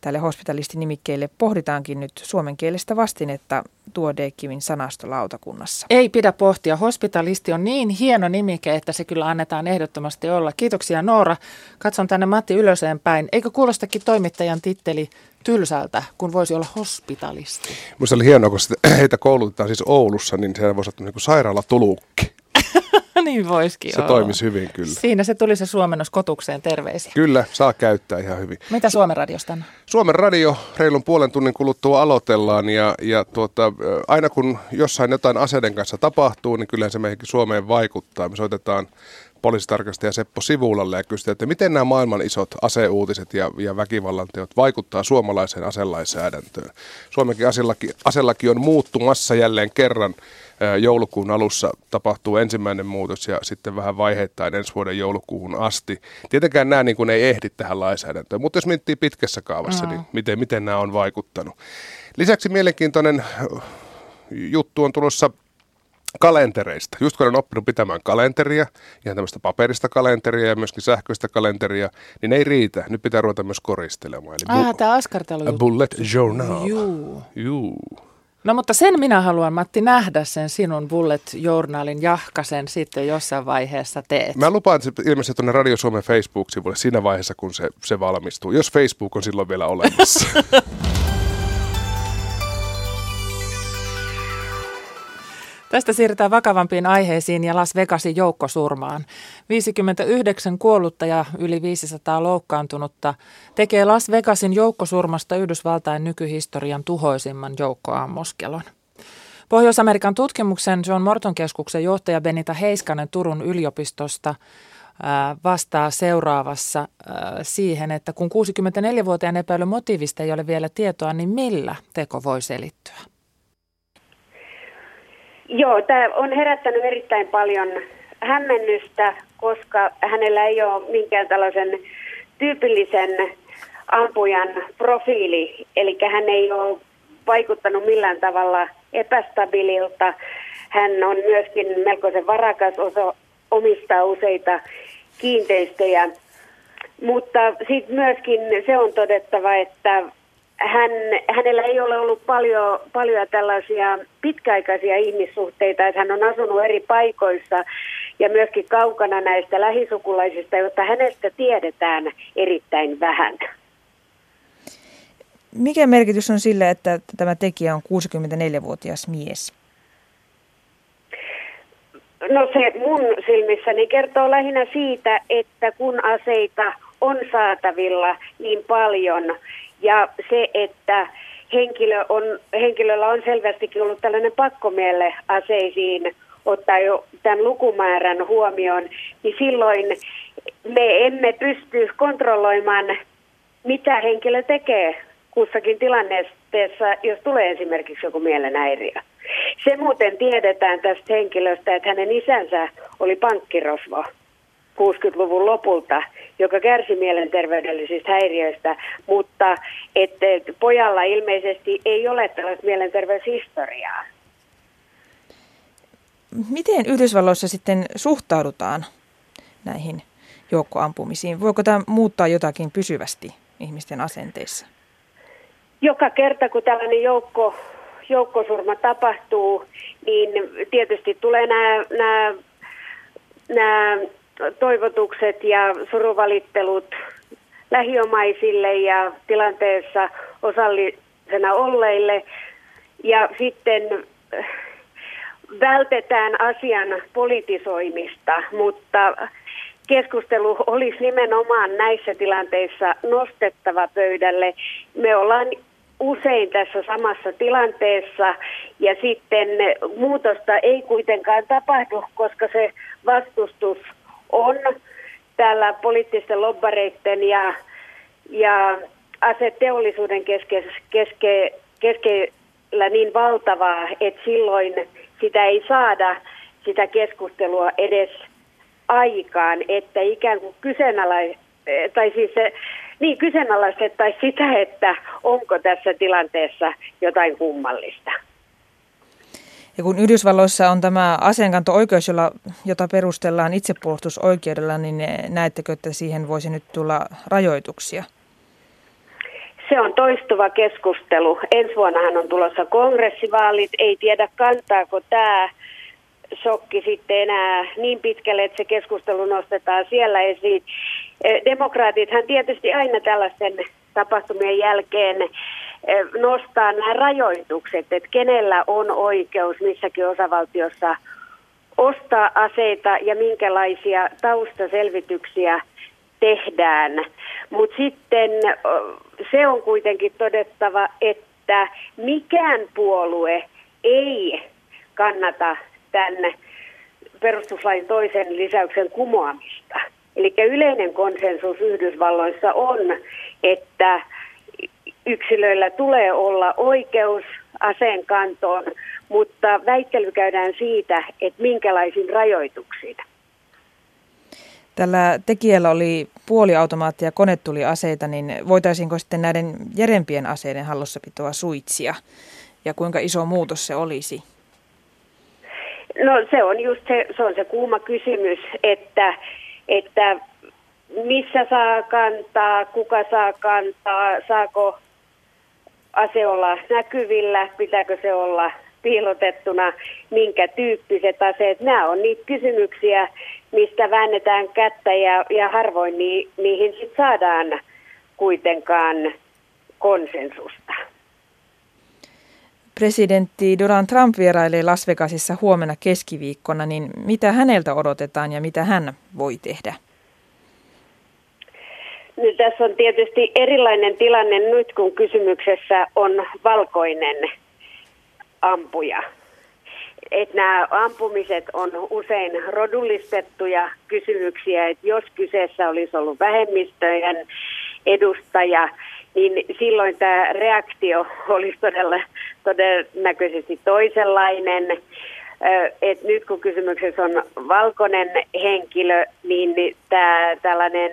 tälle hospitalistinimikkeelle pohditaankin nyt suomen kielestä vastinetta Tuo Dekivin sanastolautakunnassa. Ei pidä pohtia. Hospitalisti on niin hieno nimike, että se kyllä annetaan ehdottomasti olla. Kiitoksia Noora. Katson tänne Matti Ylöseen päin. Eikö kuulostakin toimittajan titteli tylsältä, kun voisi olla hospitalisti? Minusta oli hienoa, kun heitä koulutetaan siis Oulussa, niin sehän voisi olla niin kuin sairaalatulukki. Niin voisikin olla. Se toimisi hyvin kyllä. Siinä se tuli se suomennos kotukseen, terveisiä. Kyllä, saa käyttää ihan hyvin. Mitä Suomen Radiosta on? Suomen Radio reilun puolen tunnin kuluttua aloitellaan ja aina kun jossain jotain aseiden kanssa tapahtuu, niin kyllähän se meihinkin Suomeen vaikuttaa. Me soitetaan poliisitarkastaja Seppo Sivulalle ja kysytään, että miten nämä maailman isot aseuutiset ja väkivallanteot vaikuttaa suomalaiseen aselainsäädäntöön. Suomenkin aselaki on muuttumassa jälleen kerran. Joulukuun alussa tapahtuu ensimmäinen muutos ja sitten vähän vaiheittain ensi vuoden joulukuuhun asti. Tietenkään nämä niin kuin ei ehdi tähän lainsäädäntöön, mutta jos miettii pitkässä kaavassa, niin miten nämä on vaikuttanut. Lisäksi mielenkiintoinen juttu on tulossa kalentereista. Just kun olen oppinut pitämään kalenteria, ihan tämmöistä paperista kalenteria ja myöskin sähköistä kalenteria, niin ei riitä. Nyt pitää ruveta myös koristelemaan. Eli tämä askartelu. A bullet journal. Juu. No mutta sen minä haluan, Matti, nähdä sen sinun bullet-journalin jahkasen sitten jossain vaiheessa teet. Mä lupaan ilmeisesti tuonne Radio Suomen Facebook-sivulle siinä vaiheessa, kun se valmistuu, jos Facebook on silloin vielä olemassa. Tästä siirrytään vakavampiin aiheisiin ja Las Vegasin joukkosurmaan. 59 kuollutta ja yli 500 loukkaantunutta tekee Las Vegasin joukkosurmasta Yhdysvaltain nykyhistorian tuhoisimman joukkoammuskelon. Pohjois-Amerikan tutkimuksen John Morton keskuksen johtaja Benita Heiskanen Turun yliopistosta vastaa seuraavassa siihen, että kun 64-vuotiaan epäilyn motiivista ei ole vielä tietoa, niin millä teko voi selittyä? Joo, tämä on herättänyt erittäin paljon hämmennystä, koska hänellä ei ole minkään tällaisen tyypillisen ampujan profiili. Eli hän ei ole vaikuttanut millään tavalla epästabiililta. Hän on myöskin melkoisen varakas, omistaa useita kiinteistöjä. Mutta sitten myöskin se on todettava, että hänellä ei ole ollut paljon tällaisia pitkäaikaisia ihmissuhteita, että hän on asunut eri paikoissa ja myöskin kaukana näistä lähisukulaisista, jotta hänestä tiedetään erittäin vähän. Mikä merkitys on sillä, että tämä tekijä on 64-vuotias mies? No se mun silmissäni kertoo lähinnä siitä, että kun aseita on saatavilla niin paljon ja se, että henkilöllä on selvästikin ollut tällainen pakkomielle aseisiin ottaa jo tämän lukumäärän huomioon, niin silloin me emme pysty kontrolloimaan, mitä henkilö tekee kussakin tilanteessa, jos tulee esimerkiksi joku mielenhäiriö. Se muuten tiedetään tästä henkilöstä, että hänen isänsä oli pankkirosvo 60-luvun lopulta, joka kärsi mielenterveydellisistä häiriöistä, mutta että pojalla ilmeisesti ei ole tällaista mielenterveyshistoriaa. Miten Yhdysvalloissa sitten suhtaudutaan näihin joukkoampumisiin? Voiko tämä muuttaa jotakin pysyvästi ihmisten asenteissa? Joka kerta, kun tällainen joukkosurma tapahtuu, niin tietysti tulee nämä toivotukset ja suruvalittelut lähiomaisille ja tilanteessa osallisena olleille. Ja sitten vältetään asian politisoimista, mutta keskustelu olisi nimenomaan näissä tilanteissa nostettava pöydälle. Me ollaan usein tässä samassa tilanteessa ja sitten muutosta ei kuitenkaan tapahdu, koska se vastustus on täällä poliittisten lobbareiden ja aseteollisuuden keskellä niin valtavaa, että silloin sitä ei saada sitä keskustelua edes aikaan, että ikään kuin kyseenalaistettaisiin sitä, että onko tässä tilanteessa jotain kummallista. Ja kun Yhdysvalloissa on tämä aseenkanto-oikeus, jota perustellaan itsepuolustusoikeudella, niin näettekö, että siihen voisi nyt tulla rajoituksia? Se on toistuva keskustelu. Ensi vuonnahan on tulossa kongressivaalit. Ei tiedä, kantaako tämä shokki sitten enää niin pitkälle, että se keskustelu nostetaan siellä esiin. Demokraatithan tietysti aina tällaisten tapahtumien jälkeen nostaa nämä rajoitukset, että kenellä on oikeus missäkin osavaltiossa ostaa aseita ja minkälaisia taustaselvityksiä tehdään. Mutta sitten se on kuitenkin todettava, että mikään puolue ei kannata tämän perustuslain toisen lisäyksen kumoamista. Eli yleinen konsensus Yhdysvalloissa on, että yksilöillä tulee olla oikeus aseen kantoon, mutta väittely käydään siitä, että minkälaisiin rajoituksiin. Tällä tekijällä oli puoliautomaatti- ja konetuliaseita, niin voitaisiinko sitten näiden järempien aseiden hallussapitoa suitsia? Ja kuinka iso muutos se olisi? No se on just se on se kuuma kysymys, että missä saa kantaa, kuka saa kantaa, saako ase olla näkyvillä, pitääkö se olla piilotettuna, minkä tyyppiset aseet. Nämä on niitä kysymyksiä, mistä väännetään kättä ja harvoin niihin sit saadaan kuitenkaan konsensusta. Presidentti Donald Trump vierailee Las Vegasissa huomenna keskiviikkona, niin mitä häneltä odotetaan ja mitä hän voi tehdä? Nyt tässä on tietysti erilainen tilanne nyt, kun kysymyksessä on valkoinen ampuja. Et nämä ampumiset on usein rodullistettuja kysymyksiä, että jos kyseessä olisi ollut vähemmistöjen edustaja, niin silloin tämä reaktio olisi todennäköisesti toisenlainen. Et nyt kun kysymyksessä on valkoinen henkilö, niin tämä tällainen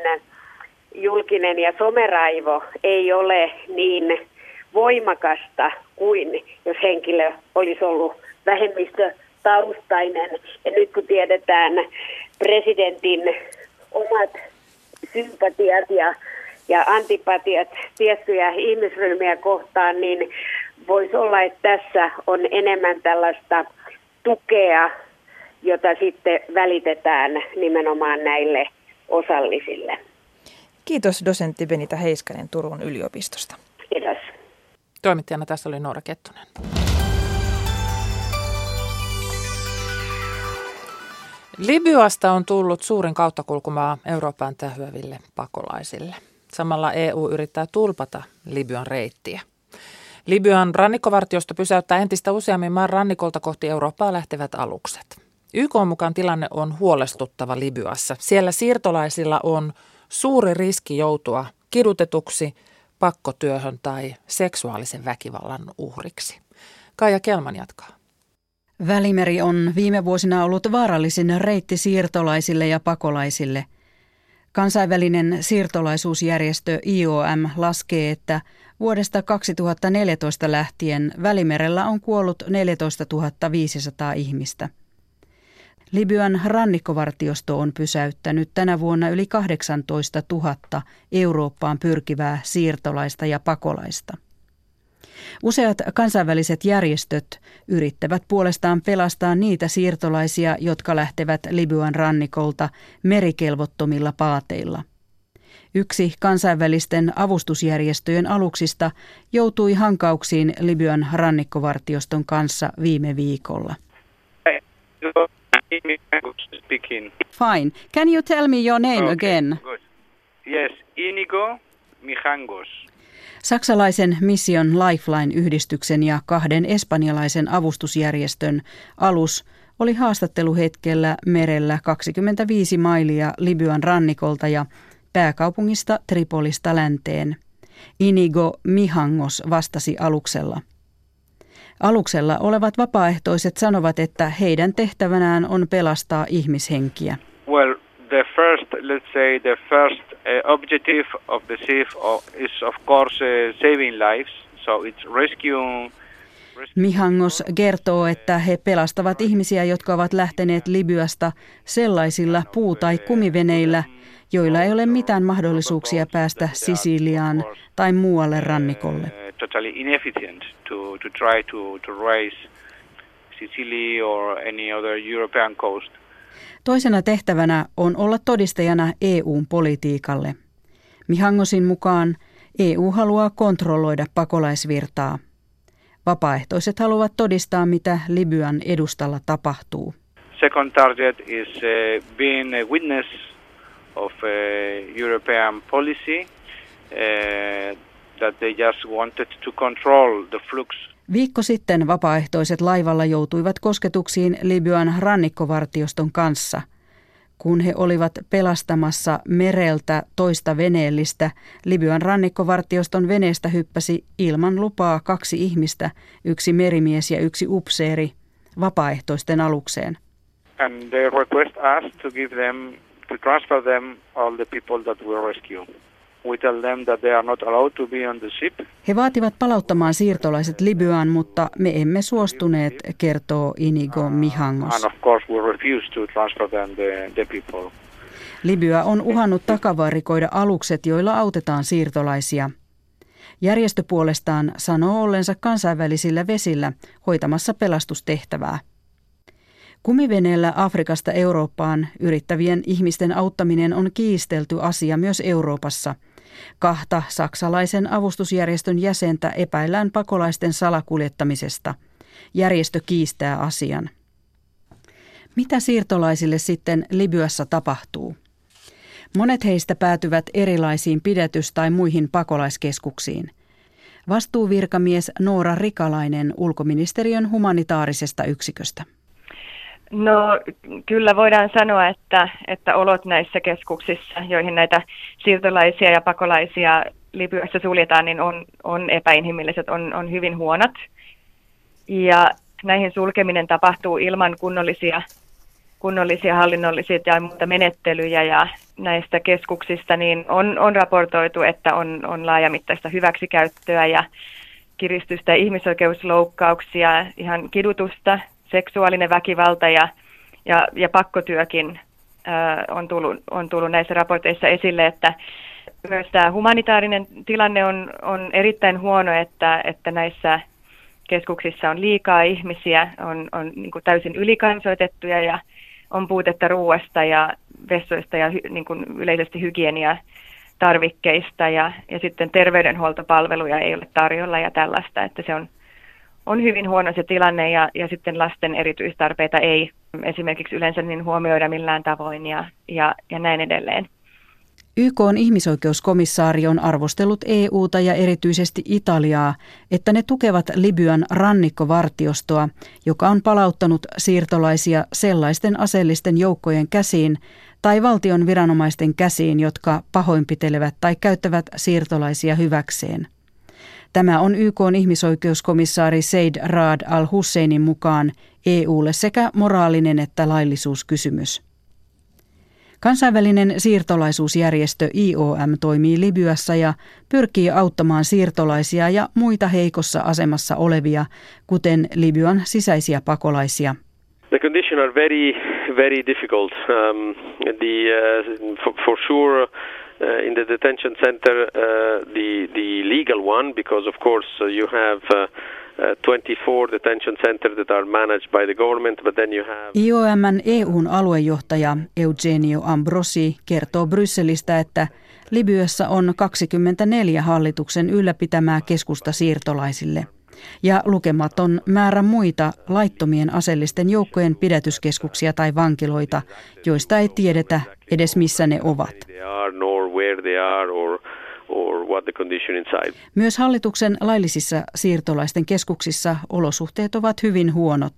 julkinen ja someraivo ei ole niin voimakasta kuin jos henkilö olisi ollut vähemmistötaustainen. Ja nyt kun tiedetään presidentin omat sympatiat ja antipatiat tiettyjä ihmisryhmiä kohtaan, niin voisi olla, että tässä on enemmän tällaista tukea, jota sitten välitetään nimenomaan näille osallisille. Kiitos dosentti Benita Heiskanen Turun yliopistosta. Kiitos. Toimittajana tässä oli Noora Kettunen. Libyasta on tullut suurin kauttakulkumaa Eurooppaan tähyäville pakolaisille. Samalla EU yrittää tulpata Libyan reittiä. Libyan rannikkovartiosto pysäyttää entistä useammin maan rannikolta kohti Eurooppaa lähtevät alukset. YK:n mukaan tilanne on huolestuttava Libyassa. Siellä siirtolaisilla on suuri riski joutua kidutetuksi, pakkotyöhön tai seksuaalisen väkivallan uhriksi. Kaija Kelman jatkaa. Välimeri on viime vuosina ollut vaarallisin reitti siirtolaisille ja pakolaisille. Kansainvälinen siirtolaisuusjärjestö IOM laskee, että vuodesta 2014 lähtien Välimerellä on kuollut 14 500 ihmistä. Libyan rannikkovartiosto on pysäyttänyt tänä vuonna yli 18 000 Eurooppaan pyrkivää siirtolaista ja pakolaista. Useat kansainväliset järjestöt yrittävät puolestaan pelastaa niitä siirtolaisia, jotka lähtevät Libyan rannikolta merikelvottomilla paateilla. Yksi kansainvälisten avustusjärjestöjen aluksista joutui hankauksiin Libyan rannikkovartioston kanssa viime viikolla. Fine. Can you tell me your name again? Good. Yes, Inigo Mihangos. Saksalaisen Mission Lifeline-yhdistyksen ja kahden espanjalaisen avustusjärjestön alus oli haastatteluhetkellä merellä 25 mailia Libyan rannikolta ja pääkaupungista Tripolista länteen. Inigo Mihangos vastasi aluksella. Aluksella olevat vapaaehtoiset sanovat, että heidän tehtävänään on pelastaa ihmishenkiä. Well, the first objective of the ship is of course saving lives, so it's rescue Mihangos kertoo, että he pelastavat ihmisiä, jotka ovat lähteneet Libyasta sellaisilla puu- tai kumiveneillä, joilla ei ole mitään mahdollisuuksia päästä Sisiliaan tai muualle rannikolle. Toisena tehtävänä on olla todistajana EU:n politiikalle. Mihangosin mukaan EU haluaa kontrolloida pakolaisvirtaa. Vapaaehtoiset haluavat todistaa, mitä Libyan edustalla tapahtuu. Second target is being a witness of European policy that they just wanted to control the flux. Viikko sitten vapaaehtoiset laivalla joutuivat kosketuksiin Libyan rannikkovartioston kanssa, kun he olivat pelastamassa mereltä toista veneellistä. Libyan rannikkovartioston veneestä hyppäsi ilman lupaa kaksi ihmistä, yksi merimies ja yksi upseeri, vapaaehtoisten alukseen. And they request us to give them, to transfer them all the people that we rescue. He vaativat palauttamaan siirtolaiset Libyaan, mutta me emme suostuneet, kertoo Inigo Mihangos. Libya on uhannut takavarikoida alukset, joilla autetaan siirtolaisia. Järjestö puolestaan sanoo ollensa kansainvälisillä vesillä hoitamassa pelastustehtävää. Kumiveneellä Afrikasta Eurooppaan yrittävien ihmisten auttaminen on kiistelty asia myös Euroopassa. 2 saksalaisen avustusjärjestön jäsentä epäillään pakolaisten salakuljettamisesta. Järjestö kiistää asian. Mitä siirtolaisille sitten Libyassa tapahtuu? Monet heistä päätyvät erilaisiin pidätys- tai muihin pakolaiskeskuksiin. Vastuuvirkamies Noora Rikalainen ulkoministeriön humanitaarisesta yksiköstä. No kyllä voidaan sanoa, että olot näissä keskuksissa, joihin näitä siirtolaisia ja pakolaisia Libyassa suljetaan, niin on epäinhimilliset, on hyvin huonot. Ja näihin sulkeminen tapahtuu ilman kunnollisia hallinnollisia ja muuta menettelyjä. Ja näistä keskuksista niin on raportoitu, että on laajamittaista hyväksikäyttöä ja kiristystä ja ihmisoikeusloukkauksia, ihan kidutusta. Seksuaalinen väkivalta ja pakkotyökin on tullut näissä raporteissa esille, että myös tämä humanitaarinen tilanne on erittäin huono, että näissä keskuksissa on liikaa ihmisiä, on niin kuin täysin ylikansoitettuja ja on puutetta ruuasta ja vessoista ja niin kuin yleisesti hygieniatarvikkeista ja sitten terveydenhuoltopalveluja ei ole tarjolla ja tällaista, että se on hyvin huono se tilanne ja sitten lasten erityistarpeita ei esimerkiksi yleensä niin huomioida millään tavoin ja näin edelleen. YK:n ihmisoikeuskomissaari on arvostellut EU:ta ja erityisesti Italiaa, että ne tukevat Libyan rannikkovartiostoa, joka on palauttanut siirtolaisia sellaisten aseellisten joukkojen käsiin tai valtion viranomaisten käsiin, jotka pahoinpitelevät tai käyttävät siirtolaisia hyväkseen. Tämä on YK:n ihmisoikeuskomissaari Seid Raad al-Husseinin mukaan EU:lle sekä moraalinen että laillisuuskysymys. Kansainvälinen siirtolaisuusjärjestö IOM toimii Libyassa ja pyrkii auttamaan siirtolaisia ja muita heikossa asemassa olevia, kuten Libyan sisäisiä pakolaisia. The conditions are very, very difficult. For sure. In the detention center, the legal one, because of course you have 24 detention centers that are managed by the government, but then you have... IOM:n EU:n aluejohtaja Eugenio Ambrosi kertoo Brysselistä, että Libyassa on 24 hallituksen ylläpitämää keskusta siirtolaisille ja lukematon määrä muita laittomien aseellisten joukkojen pidätyskeskuksia tai vankiloita, joista ei tiedetä edes missä ne ovat. Myös hallituksen laillisissa siirtolaisten keskuksissa olosuhteet ovat hyvin huonot.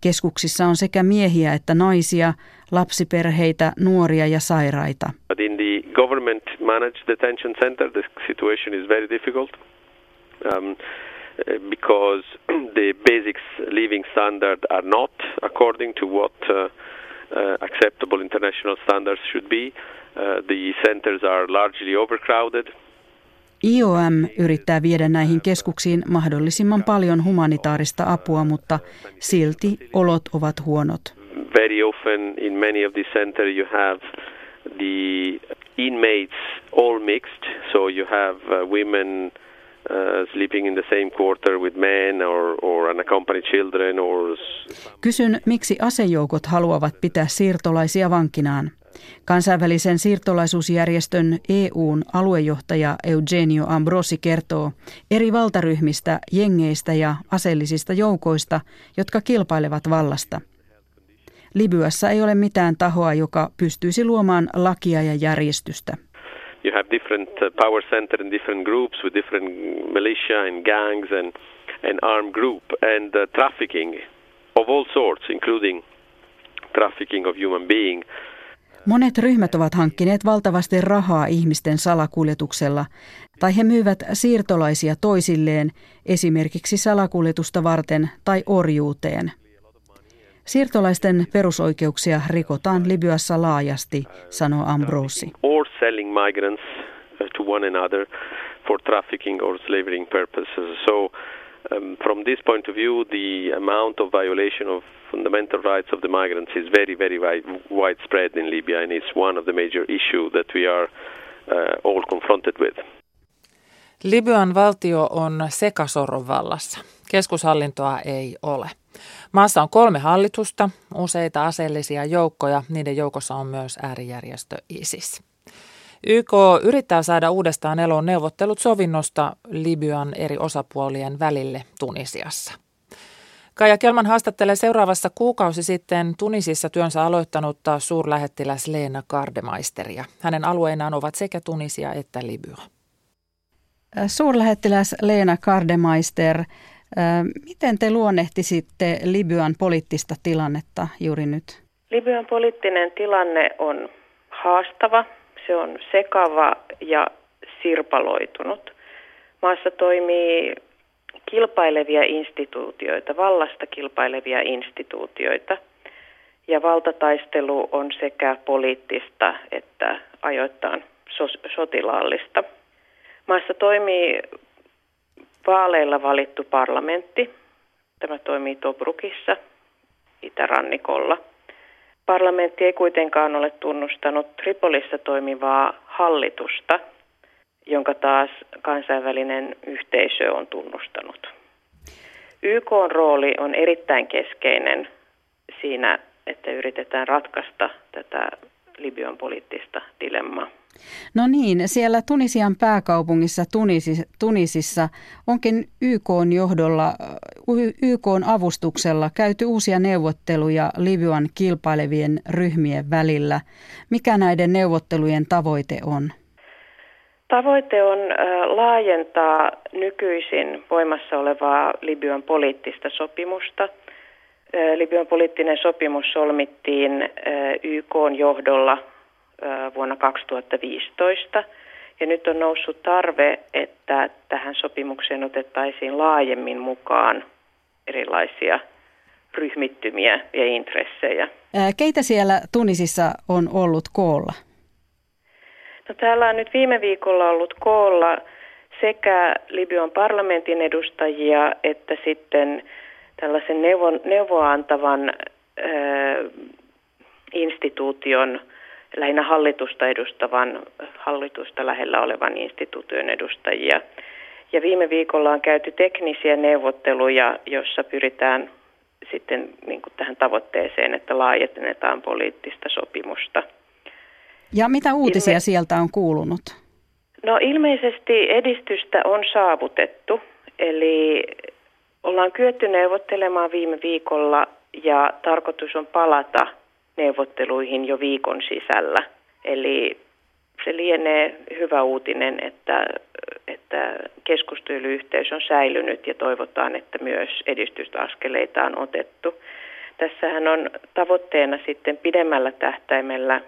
Keskuksissa on sekä miehiä että naisia, lapsiperheitä, nuoria ja sairaita. In the government managed detention center the situation is very difficult. Because the basics living standard are not according to what acceptable international standards should be. The centers are largely overcrowded. IOM yrittää viedä näihin keskuksiin mahdollisimman paljon humanitaarista apua, mutta silti olot ovat huonot. Very often in many of the center you have the inmates all mixed, so you have women sleeping in the same quarter with men or unaccompanied children or... Kysyn, miksi asejoukot haluavat pitää siirtolaisia vankinaan. Kansainvälisen siirtolaisuusjärjestön EU:n aluejohtaja Eugenio Ambrosi kertoo eri valtaryhmistä, jengeistä ja aseellisista joukoista, jotka kilpailevat vallasta. Libyassa ei ole mitään tahoa, joka pystyisi luomaan lakia ja järjestystä. You have different power center and different groups with different militia and gangs and armed group and trafficking of all sorts, including trafficking of human being. Monet ryhmät ovat hankkineet valtavasti rahaa ihmisten salakuljetuksella, tai he myyvät siirtolaisia toisilleen, esimerkiksi salakuljetusta varten tai orjuuteen. Siirtolaisten perusoikeuksia rikotaan Libyassa laajasti, sanoo Ambrosi. Or selling migrants to one another for trafficking or slavery purposes. So from this point of view the amount of violation of fundamental rights of the migrants is very very widespread in Libya and it's one of the major issues that we are all confronted with. Libyan valtio on sekasorron vallassa. Keskushallintoa ei ole. Maassa on 3 hallitusta, useita aseellisia joukkoja, niiden joukossa on myös äärijärjestö ISIS. YK yrittää saada uudestaan eloon neuvottelut sovinnosta Libyan eri osapuolien välille Tunisiassa. Kaija Kelman haastattelee seuraavassa kuukausi sitten Tunisissa työnsä aloittanutta suurlähettiläs Leena Kardemeisteria. Hänen alueinaan ovat sekä Tunisia että Libya. Suurlähettiläs Leena Kardemeister, miten te luonnehtisitte Libyan poliittista tilannetta juuri nyt? Libyan poliittinen tilanne on haastava, se on sekava ja sirpaloitunut. Maassa toimii kilpailevia instituutioita, vallasta kilpailevia instituutioita. Ja valtataistelu on sekä poliittista että ajoittain sotilaallista. Maassa toimii vaaleilla valittu parlamentti. Tämä toimii Tobrukissa, itärannikolla. Parlamentti ei kuitenkaan ole tunnustanut Tripolissa toimivaa hallitusta, jonka taas kansainvälinen yhteisö on tunnustanut. YK:n rooli on erittäin keskeinen siinä, että yritetään ratkaista tätä Libyan poliittista dilemmaa. No niin, siellä Tunisian pääkaupungissa Tunisissa onkin YK:n avustuksella käyty uusia neuvotteluja Libyan kilpailevien ryhmien välillä. Mikä näiden neuvottelujen tavoite on? Tavoite on laajentaa nykyisin voimassa olevaa Libyan poliittista sopimusta. Libyan poliittinen sopimus solmittiin YK:n johdolla vuonna 2015, ja nyt on noussut tarve, että tähän sopimukseen otettaisiin laajemmin mukaan erilaisia ryhmittymiä ja intressejä. Keitä siellä Tunisissa on ollut koolla? No, täällä on nyt viime viikolla ollut koolla sekä Libyan parlamentin edustajia että sitten tällaisen neuvoa antavan instituution, lähinnä hallitusta lähellä olevan instituution edustajia. Ja viime viikolla on käyty teknisiä neuvotteluja, jossa pyritään sitten niin kuin tähän tavoitteeseen, että laajennetaan poliittista sopimusta. Ja mitä uutisia sieltä on kuulunut? No, ilmeisesti edistystä on saavutettu, eli ollaan kyetty neuvottelemaan viime viikolla ja tarkoitus on palata neuvotteluihin jo viikon sisällä. Eli se lienee hyvä uutinen, että keskusteluyhteys on säilynyt ja toivotaan, että myös edistysaskeleita on otettu. Tässähän on tavoitteena sitten pidemmällä tähtäimellä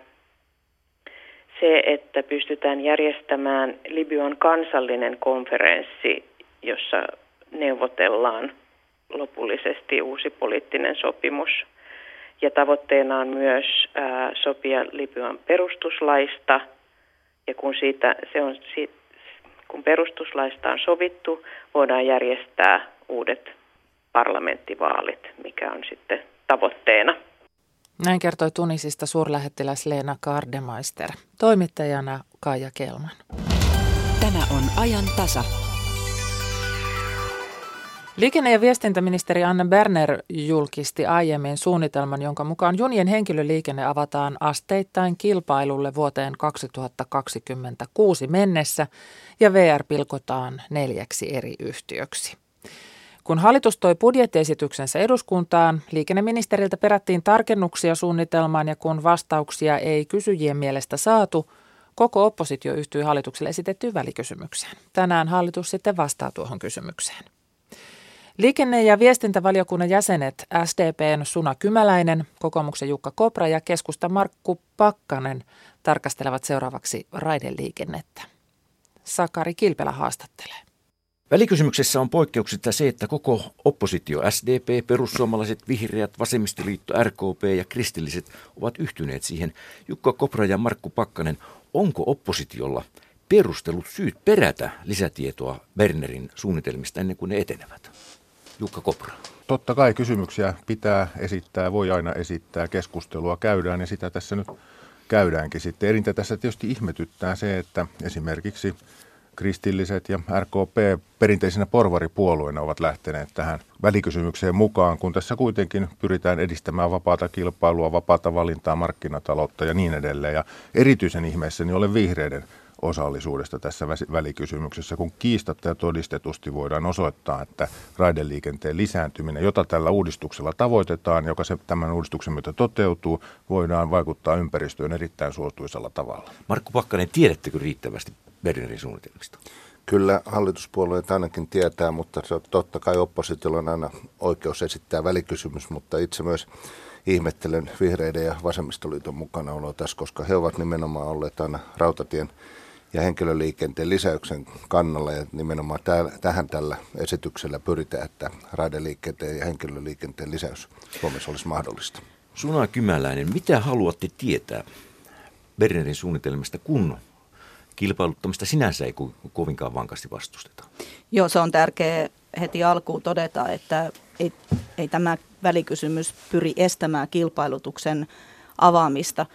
se, että pystytään järjestämään Libyan kansallinen konferenssi, jossa neuvotellaan lopullisesti uusi poliittinen sopimus. Ja tavoitteena on myös sopia Libyan perustuslaista, ja kun siitä, se on kun perustuslaista on sovittu, voidaan järjestää uudet parlamenttivaalit, mikä on sitten tavoitteena. Näin kertoi Tunisista suurlähettiläs Leena Kardemeister. Toimittajana Kaija Kelman. Tämä on Ajan tasa. Liikenne- ja viestintäministeri Anne Berner julkisti aiemmin suunnitelman, jonka mukaan junien henkilöliikenne avataan asteittain kilpailulle vuoteen 2026 mennessä ja VR pilkotaan 4 eri yhtiöksi. Kun hallitus toi budjettiesityksensä eduskuntaan, liikenneministeriltä perättiin tarkennuksia suunnitelmaan ja kun vastauksia ei kysyjien mielestä saatu, koko oppositio yhtyi hallitukselle esitettyyn välikysymykseen. Tänään hallitus sitten vastaa tuohon kysymykseen. Liikenne- ja viestintävaliokunnan jäsenet SDP:n Sunna Kymäläinen, kokoomuksen Jukka Kopra ja keskustan Markku Pakkanen tarkastelevat seuraavaksi raideliikennettä. Sakari Kilpelä haastattelee. Välikysymyksessä on poikkeuksetta se, että koko oppositio SDP, perussuomalaiset, vihreät, vasemmistoliitto, RKP ja kristilliset ovat yhtyneet siihen. Jukka Kopra ja Markku Pakkanen, onko oppositiolla perustellut syyt perätä lisätietoa Bernerin suunnitelmista ennen kuin ne etenevät? Jukka Kopra. Totta kai kysymyksiä pitää esittää, voi aina esittää, keskustelua käydään ja sitä tässä nyt käydäänkin sitten. Erintä tässä tietysti ihmetyttää se, että esimerkiksi kristilliset ja RKP perinteisinä porvaripuolueina ovat lähteneet tähän välikysymykseen mukaan, kun tässä kuitenkin pyritään edistämään vapaata kilpailua, vapaata valintaa, markkinataloutta ja niin edelleen. Ja erityisen ihmeessäni olen vihreiden osallisuudesta tässä välikysymyksessä, kun kiistatta ja todistetusti voidaan osoittaa, että raideliikenteen lisääntyminen, jota tällä uudistuksella tavoitetaan, joka tämän uudistuksen myötä toteutuu, voidaan vaikuttaa ympäristöön erittäin suotuisalla tavalla. Markku Pakkanen, tiedättekö riittävästi Bernerin suunnitelmista? Kyllä hallituspuolueet ainakin tietää, mutta totta kai oppositiolla on aina oikeus esittää välikysymys, mutta itse myös ihmettelen vihreiden ja vasemmistoliiton mukanaoloa tässä, koska he ovat nimenomaan olleet aina rautatien ja henkilöliikenteen lisäyksen kannalla ja nimenomaan tähän tällä esityksellä pyritään, että raideliikenteen ja henkilöliikenteen lisäys Suomessa olisi mahdollista. Sunna Kymäläinen, mitä haluatte tietää Bernerin suunnitelmista, kun kilpailuttamista sinänsä ei kovinkaan vankasti vastusteta? Joo, se on tärkeää heti alkuun todeta, että ei tämä välikysymys pyri estämään kilpailutuksen avaamista.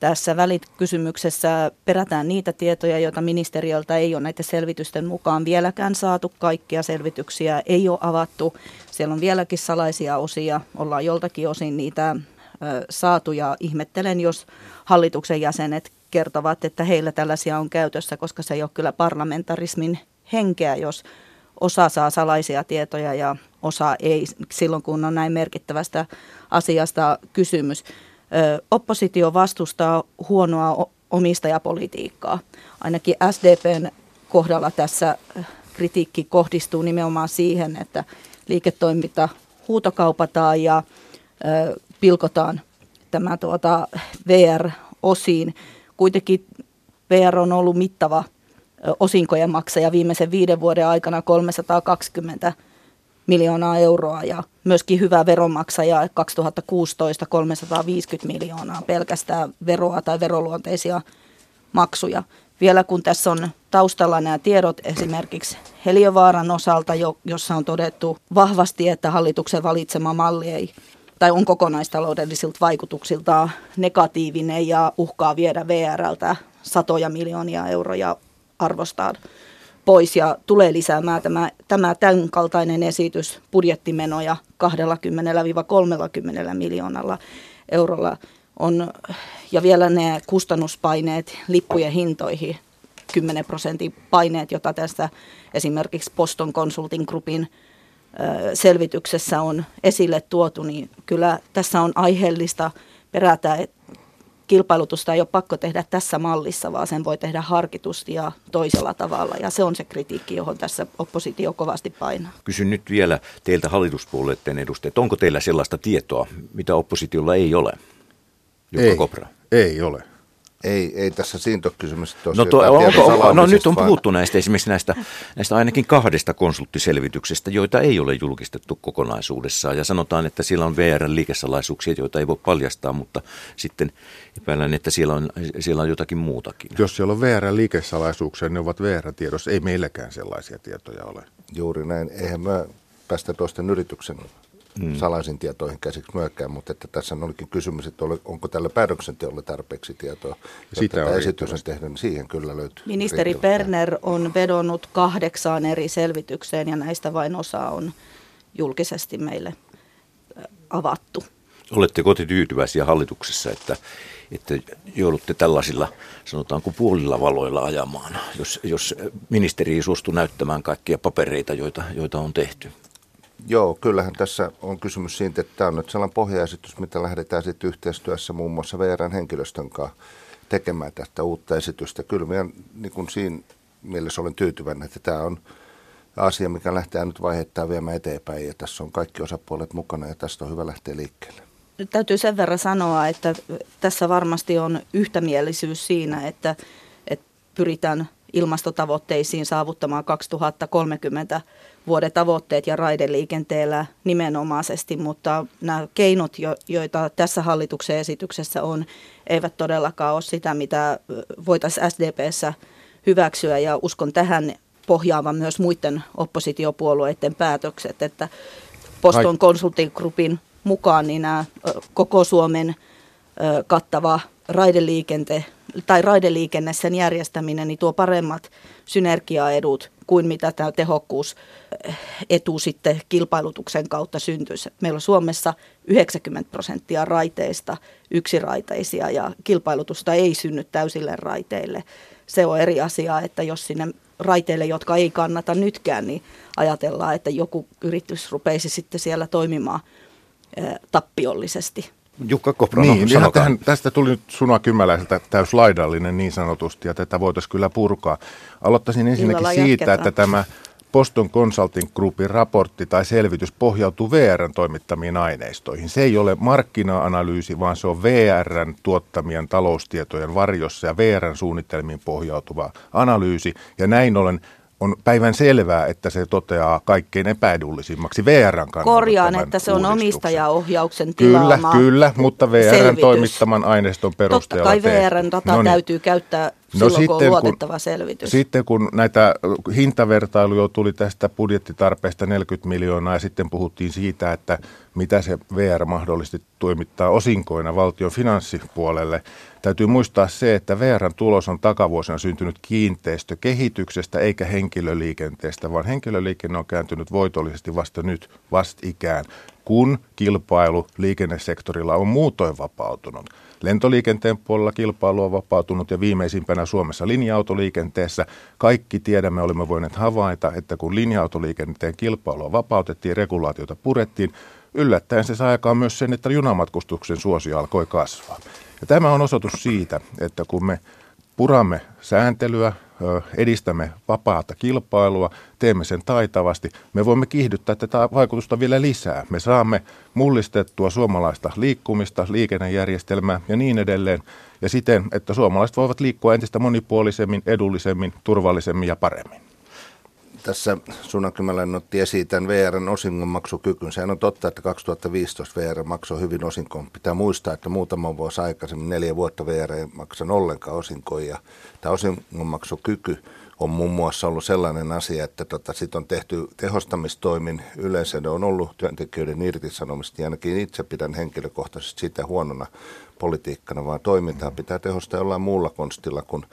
Tässä välikysymyksessä perätään niitä tietoja, joita ministeriöltä ei ole näiden selvitysten mukaan vieläkään saatu. Kaikkia selvityksiä ei ole avattu. Siellä on vieläkin salaisia osia. Ollaan joltakin osin niitä saatu ja ihmettelen, jos hallituksen jäsenet kertovat, että heillä tällaisia on käytössä, koska se ei ole kyllä parlamentarismin henkeä, jos osa saa salaisia tietoja ja osa ei silloin, kun on näin merkittävästä asiasta kysymys. Oppositio vastustaa huonoa omistajapolitiikkaa. Ainakin SDPn kohdalla tässä kritiikki kohdistuu nimenomaan siihen, että liiketoiminta huutokaupataan ja pilkotaan tämä VR-osiin. Kuitenkin VR on ollut mittava osinkojen maksaja viimeisen 5 vuoden aikana 320 miljoonaa euroa ja myöskin hyvä veronmaksaja 2016 350 miljoonaa pelkästään veroa tai veroluonteisia maksuja. Vielä kun tässä on taustalla nämä tiedot esimerkiksi Heliovaaran osalta, jossa on todettu vahvasti, että hallituksen valitsema malli ei tai on kokonaistaloudellisilta vaikutuksiltaan negatiivinen ja uhkaa viedä VRltä satoja miljoonia euroja arvostaa pois ja tulee lisäämään tämän kaltainen esitys budjettimenoja 20-30 miljoonalla eurolla on, ja vielä ne kustannuspaineet lippujen hintoihin, 10% paineet, jota tästä esimerkiksi Boston Consulting Groupin selvityksessä on esille tuotu, niin kyllä tässä on aiheellista perätä, että kilpailutusta ei ole pakko tehdä tässä mallissa, vaan sen voi tehdä harkitusti ja toisella tavalla. Ja se on se kritiikki, johon tässä oppositio kovasti painaa. Kysyn nyt vielä teiltä hallituspuolueiden edustajat. Onko teillä sellaista tietoa, mitä oppositiolla ei ole? Jukka Kopra. Ei ole. Ei tässä siitä ole kysymys tosiaan. No nyt on puhuttu näistä esimerkiksi näistä ainakin kahdesta konsulttiselvityksestä, joita ei ole julkistettu kokonaisuudessaan. Ja sanotaan, että siellä on VR-liikesalaisuuksia, joita ei voi paljastaa, mutta sitten epäillään, että siellä on jotakin muutakin. Jos siellä on VR-liikesalaisuuksia, ne ovat VR-tiedossa. Ei meilläkään sellaisia tietoja ole. Juuri näin. Eihän mä päästä toisten yrityksen salaisin tietoihin käsiksi myöskään, mutta että tässä olikin kysymys, että onko tällä päätöksenteolla tarpeeksi tietoa, jotta tämä esitys on tehnyt, niin siihen kyllä löytyy. Ministeri Berner on vedonnut 8 eri selvitykseen ja näistä vain osa on julkisesti meille avattu. Oletteko te tyytyväisiä hallituksessa, että joudutte tällaisilla, sanotaanko puolilla valoilla ajamaan, jos ministeri ei suostu näyttämään kaikkia papereita, joita on tehty? Joo, kyllähän tässä on kysymys siitä, että tämä on nyt sellainen pohjaesitys, mitä lähdetään sitten yhteistyössä muun muassa VR:n henkilöstön kanssa tekemään tästä uutta esitystä. Kyllä minä niin siinä mielessä olen tyytyväinen, että tämä on asia, mikä lähtee nyt vaiheittain viemään eteenpäin ja tässä on kaikki osapuolet mukana ja tästä on hyvä lähteä liikkeelle. Nyt täytyy sen verran sanoa, että tässä varmasti on yhtämielisyys siinä, että pyritään ilmastotavoitteisiin saavuttamaan 2030 vuoden tavoitteet ja raideliikenteellä nimenomaisesti, mutta nämä keinot, joita tässä hallituksen esityksessä on, eivät todellakaan ole sitä, mitä voitaisiin SDP:ssä hyväksyä ja uskon tähän pohjaavan myös muiden oppositiopuolueiden päätökset, että Boston Consulting Groupin mukaan niin nämä koko Suomen kattava raideliikenne, sen järjestäminen, niin tuo paremmat synergiaedut kuin mitä tämä tehokkuusetu sitten kilpailutuksen kautta syntyisi. Meillä on Suomessa 90% raiteista yksiraiteisia ja kilpailutusta ei synny täysille raiteille. Se on eri asia, että jos sinne raiteille, jotka ei kannata nytkään, niin ajatellaan, että joku yritys rupeisi sitten siellä toimimaan tappiollisesti. Jukka Kopra, niin, tästä tuli nyt Sunna Kymäläiseltä täyslaidallinen niin sanotusti, ja tätä voitaisiin kyllä purkaa. Aloittaisin ensinnäkin siitä, että tämä Boston Consulting Groupin raportti tai selvitys pohjautuu VR:n toimittamiin aineistoihin. Se ei ole markkina-analyysi, vaan se on VR:n tuottamien taloustietojen varjossa ja VR:n suunnitelmiin pohjautuva analyysi, ja näin ollen on päivän selvää, että se toteaa kaikkein epäedullisimmaksi VR:n kannalta. Korjaan, että se on omistajaohjauksen tilaama. Kyllä, mutta VR:n selvitys. Toimittaman aineiston perusteella. Totta kai VR:n data täytyy käyttää silloin, kun on luotettava selvitys. Sitten kun näitä hintavertailuja tuli tästä budjettitarpeesta 40 miljoonaa ja sitten puhuttiin siitä, että mitä se VR mahdollisesti toimittaa osinkoina valtion finanssipuolelle. Täytyy muistaa se, että VR:n tulos on takavuosina syntynyt kiinteistökehityksestä eikä henkilöliikenteestä, vaan henkilöliikenne on kääntynyt voitollisesti vasta nyt vastikään, kun kilpailu liikennesektorilla on muutoin vapautunut. Lentoliikenteen puolella kilpailu on vapautunut ja viimeisimpänä Suomessa linja-autoliikenteessä. Kaikki tiedämme, olimme voineet havaita, että kun linja-autoliikenteen kilpailua vapautettiin, regulaatiota purettiin, yllättäen se sai aikaan myös sen, että junamatkustuksen suosio alkoi kasvaa. Ja tämä on osoitus siitä, että kun me puramme sääntelyä, edistämme vapaata kilpailua, teemme sen taitavasti, me voimme kiihdyttää tätä vaikutusta vielä lisää. Me saamme mullistettua suomalaista liikkumista, liikennejärjestelmää ja niin edelleen, ja siten, että suomalaiset voivat liikkua entistä monipuolisemmin, edullisemmin, turvallisemmin ja paremmin. Tässä Sunna Kymäläinen otti esiin tämän VR:n osingonmaksukykyn. Sehän on totta, että 2015 VR maksoi hyvin osinkoon. Pitää muistaa, että muutama vuosi aikaisemmin, 4 vuotta VR ei maksanut ollenkaan osinkoon. Ja tämä osingonmaksukyky on muun muassa ollut sellainen asia, että siitä on tehty tehostamistoimin. Yleensä ne on ollut työntekijöiden irtisanomista ja ainakin itse pidän henkilökohtaisesti sitä huonona politiikkana, vaan toimintaa pitää tehostaa jollain muulla konstilla kuin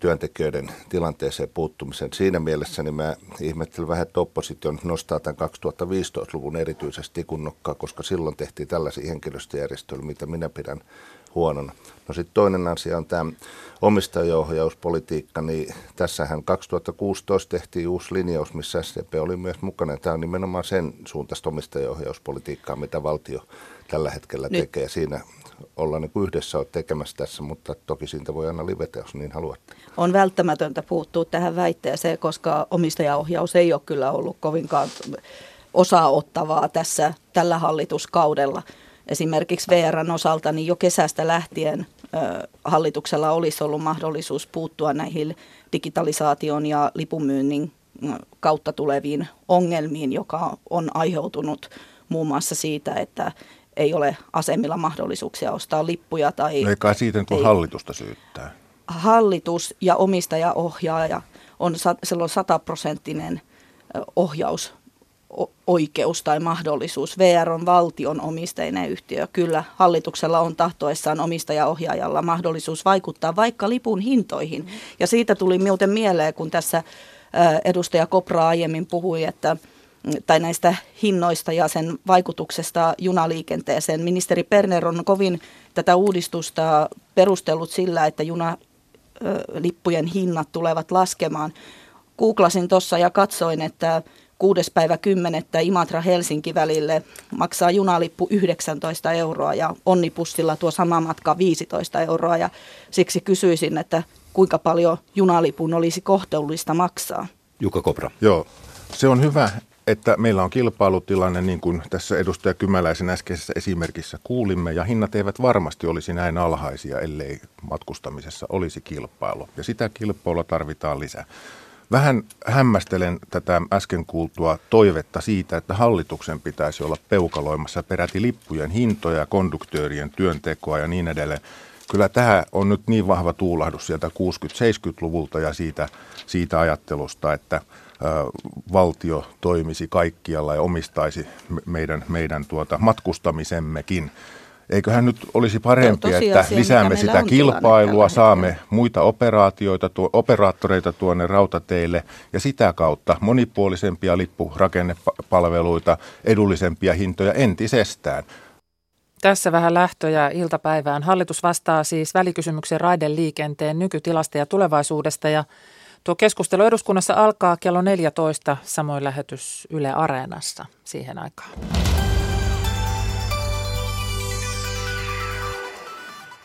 työntekijöiden tilanteeseen puuttumisen. Siinä mielessä niin mä ihmettelen vähän, että oppositio nostaa tämän 2015-luvun erityisesti kunnokkaa, koska silloin tehtiin tällaisia henkilöstöjärjestelyjä, mitä minä pidän huonona. No sitten toinen asia on tämä omistajaohjauspolitiikka, niin tässähän 2016 tehtiin uusi linjaus, missä SDP oli myös mukana. Tämä on nimenomaan sen suuntaista omistajaohjauspolitiikkaa, mitä valtio tällä hetkellä tekee. Siinä ollaan niin yhdessä tekemässä tässä, mutta toki siitä voi aina livetä, jos niin haluatte. On välttämätöntä puuttua tähän väitteeseen, koska omistajaohjaus ei ole kyllä ollut kovinkaan osaa-ottavaa tällä hallituskaudella. Esimerkiksi VR:n osalta niin jo kesästä lähtien hallituksella olisi ollut mahdollisuus puuttua näihin digitalisaation ja lipunmyynnin kautta tuleviin ongelmiin, joka on aiheutunut muun muassa siitä, että ei ole asemilla mahdollisuuksia ostaa lippuja. Tai no eikä siitä nyt hallitusta syyttää. Hallitus ja omistajaohjaaja on 100-prosenttinen ohjausoikeus tai mahdollisuus. VR on valtion omisteinen yhtiö. Kyllä hallituksella on tahtoessaan omistajaohjaajalla mahdollisuus vaikuttaa vaikka lipun hintoihin. Ja siitä tuli muuten mieleen, kun tässä edustaja Kopra aiemmin puhui, että tai näistä hinnoista ja sen vaikutuksesta junaliikenteeseen. Ministeri Berner on kovin tätä uudistusta perustellut sillä, että junalippujen hinnat tulevat laskemaan. Googlasin tuossa ja katsoin, että 6.10. Imatra-Helsinki-välille maksaa junalippu 19 € ja onnipussilla tuo sama matka 15 €. Ja siksi kysyisin, että kuinka paljon junalipun olisi kohtuullista maksaa. Jukka Kopra. Joo, se on hyvä, että meillä on kilpailutilanne, niin kuin tässä edustaja Kymäläisen äskeisessä esimerkissä kuulimme, ja hinnat eivät varmasti olisi näin alhaisia, ellei matkustamisessa olisi kilpailu. Ja sitä kilpailua tarvitaan lisää. Vähän hämmästelen tätä äsken kuultua toivetta siitä, että hallituksen pitäisi olla peukaloimassa peräti lippujen hintoja, konduktöörien työntekoa ja niin edelleen. Kyllä tämä on nyt niin vahva tuulahdus sieltä 60-70-luvulta ja siitä ajattelusta, että valtio toimisi kaikkialla ja omistaisi meidän matkustamisemmekin. Eiköhän nyt olisi parempi, että lisäämme sitä kilpailua, saamme muita operaattoreita tuonne rautateille ja sitä kautta monipuolisempia lippurakennepalveluita, edullisempia hintoja entisestään. Tässä vähän lähtöjä iltapäivään. Hallitus vastaa siis välikysymyksen raideliikenteen nykytilasta ja tulevaisuudesta ja tuo keskustelu eduskunnassa alkaa kello 14, samoin lähetys Yle Areenassa siihen aikaan.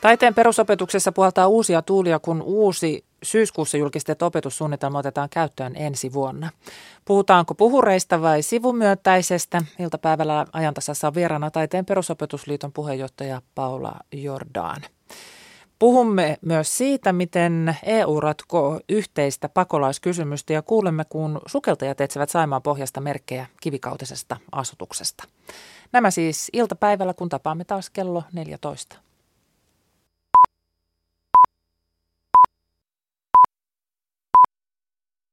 Taiteen perusopetuksessa puhaltaa uusia tuulia, kun uusi syyskuussa julkistettu opetussuunnitelma otetaan käyttöön ensi vuonna. Puhutaanko puhureista vai sivumyöntäisestä? Iltapäivällä Ajantasassa on vieraana Taiteen perusopetusliiton puheenjohtaja Paula Jordan. Puhumme myös siitä, miten EU ratkoo yhteistä pakolaiskysymystä ja kuulemme, kun sukeltajat etsivät Saimaan pohjasta merkkejä kivikautisesta asutuksesta. Nämä siis iltapäivällä, kun tapaamme taas kello 14.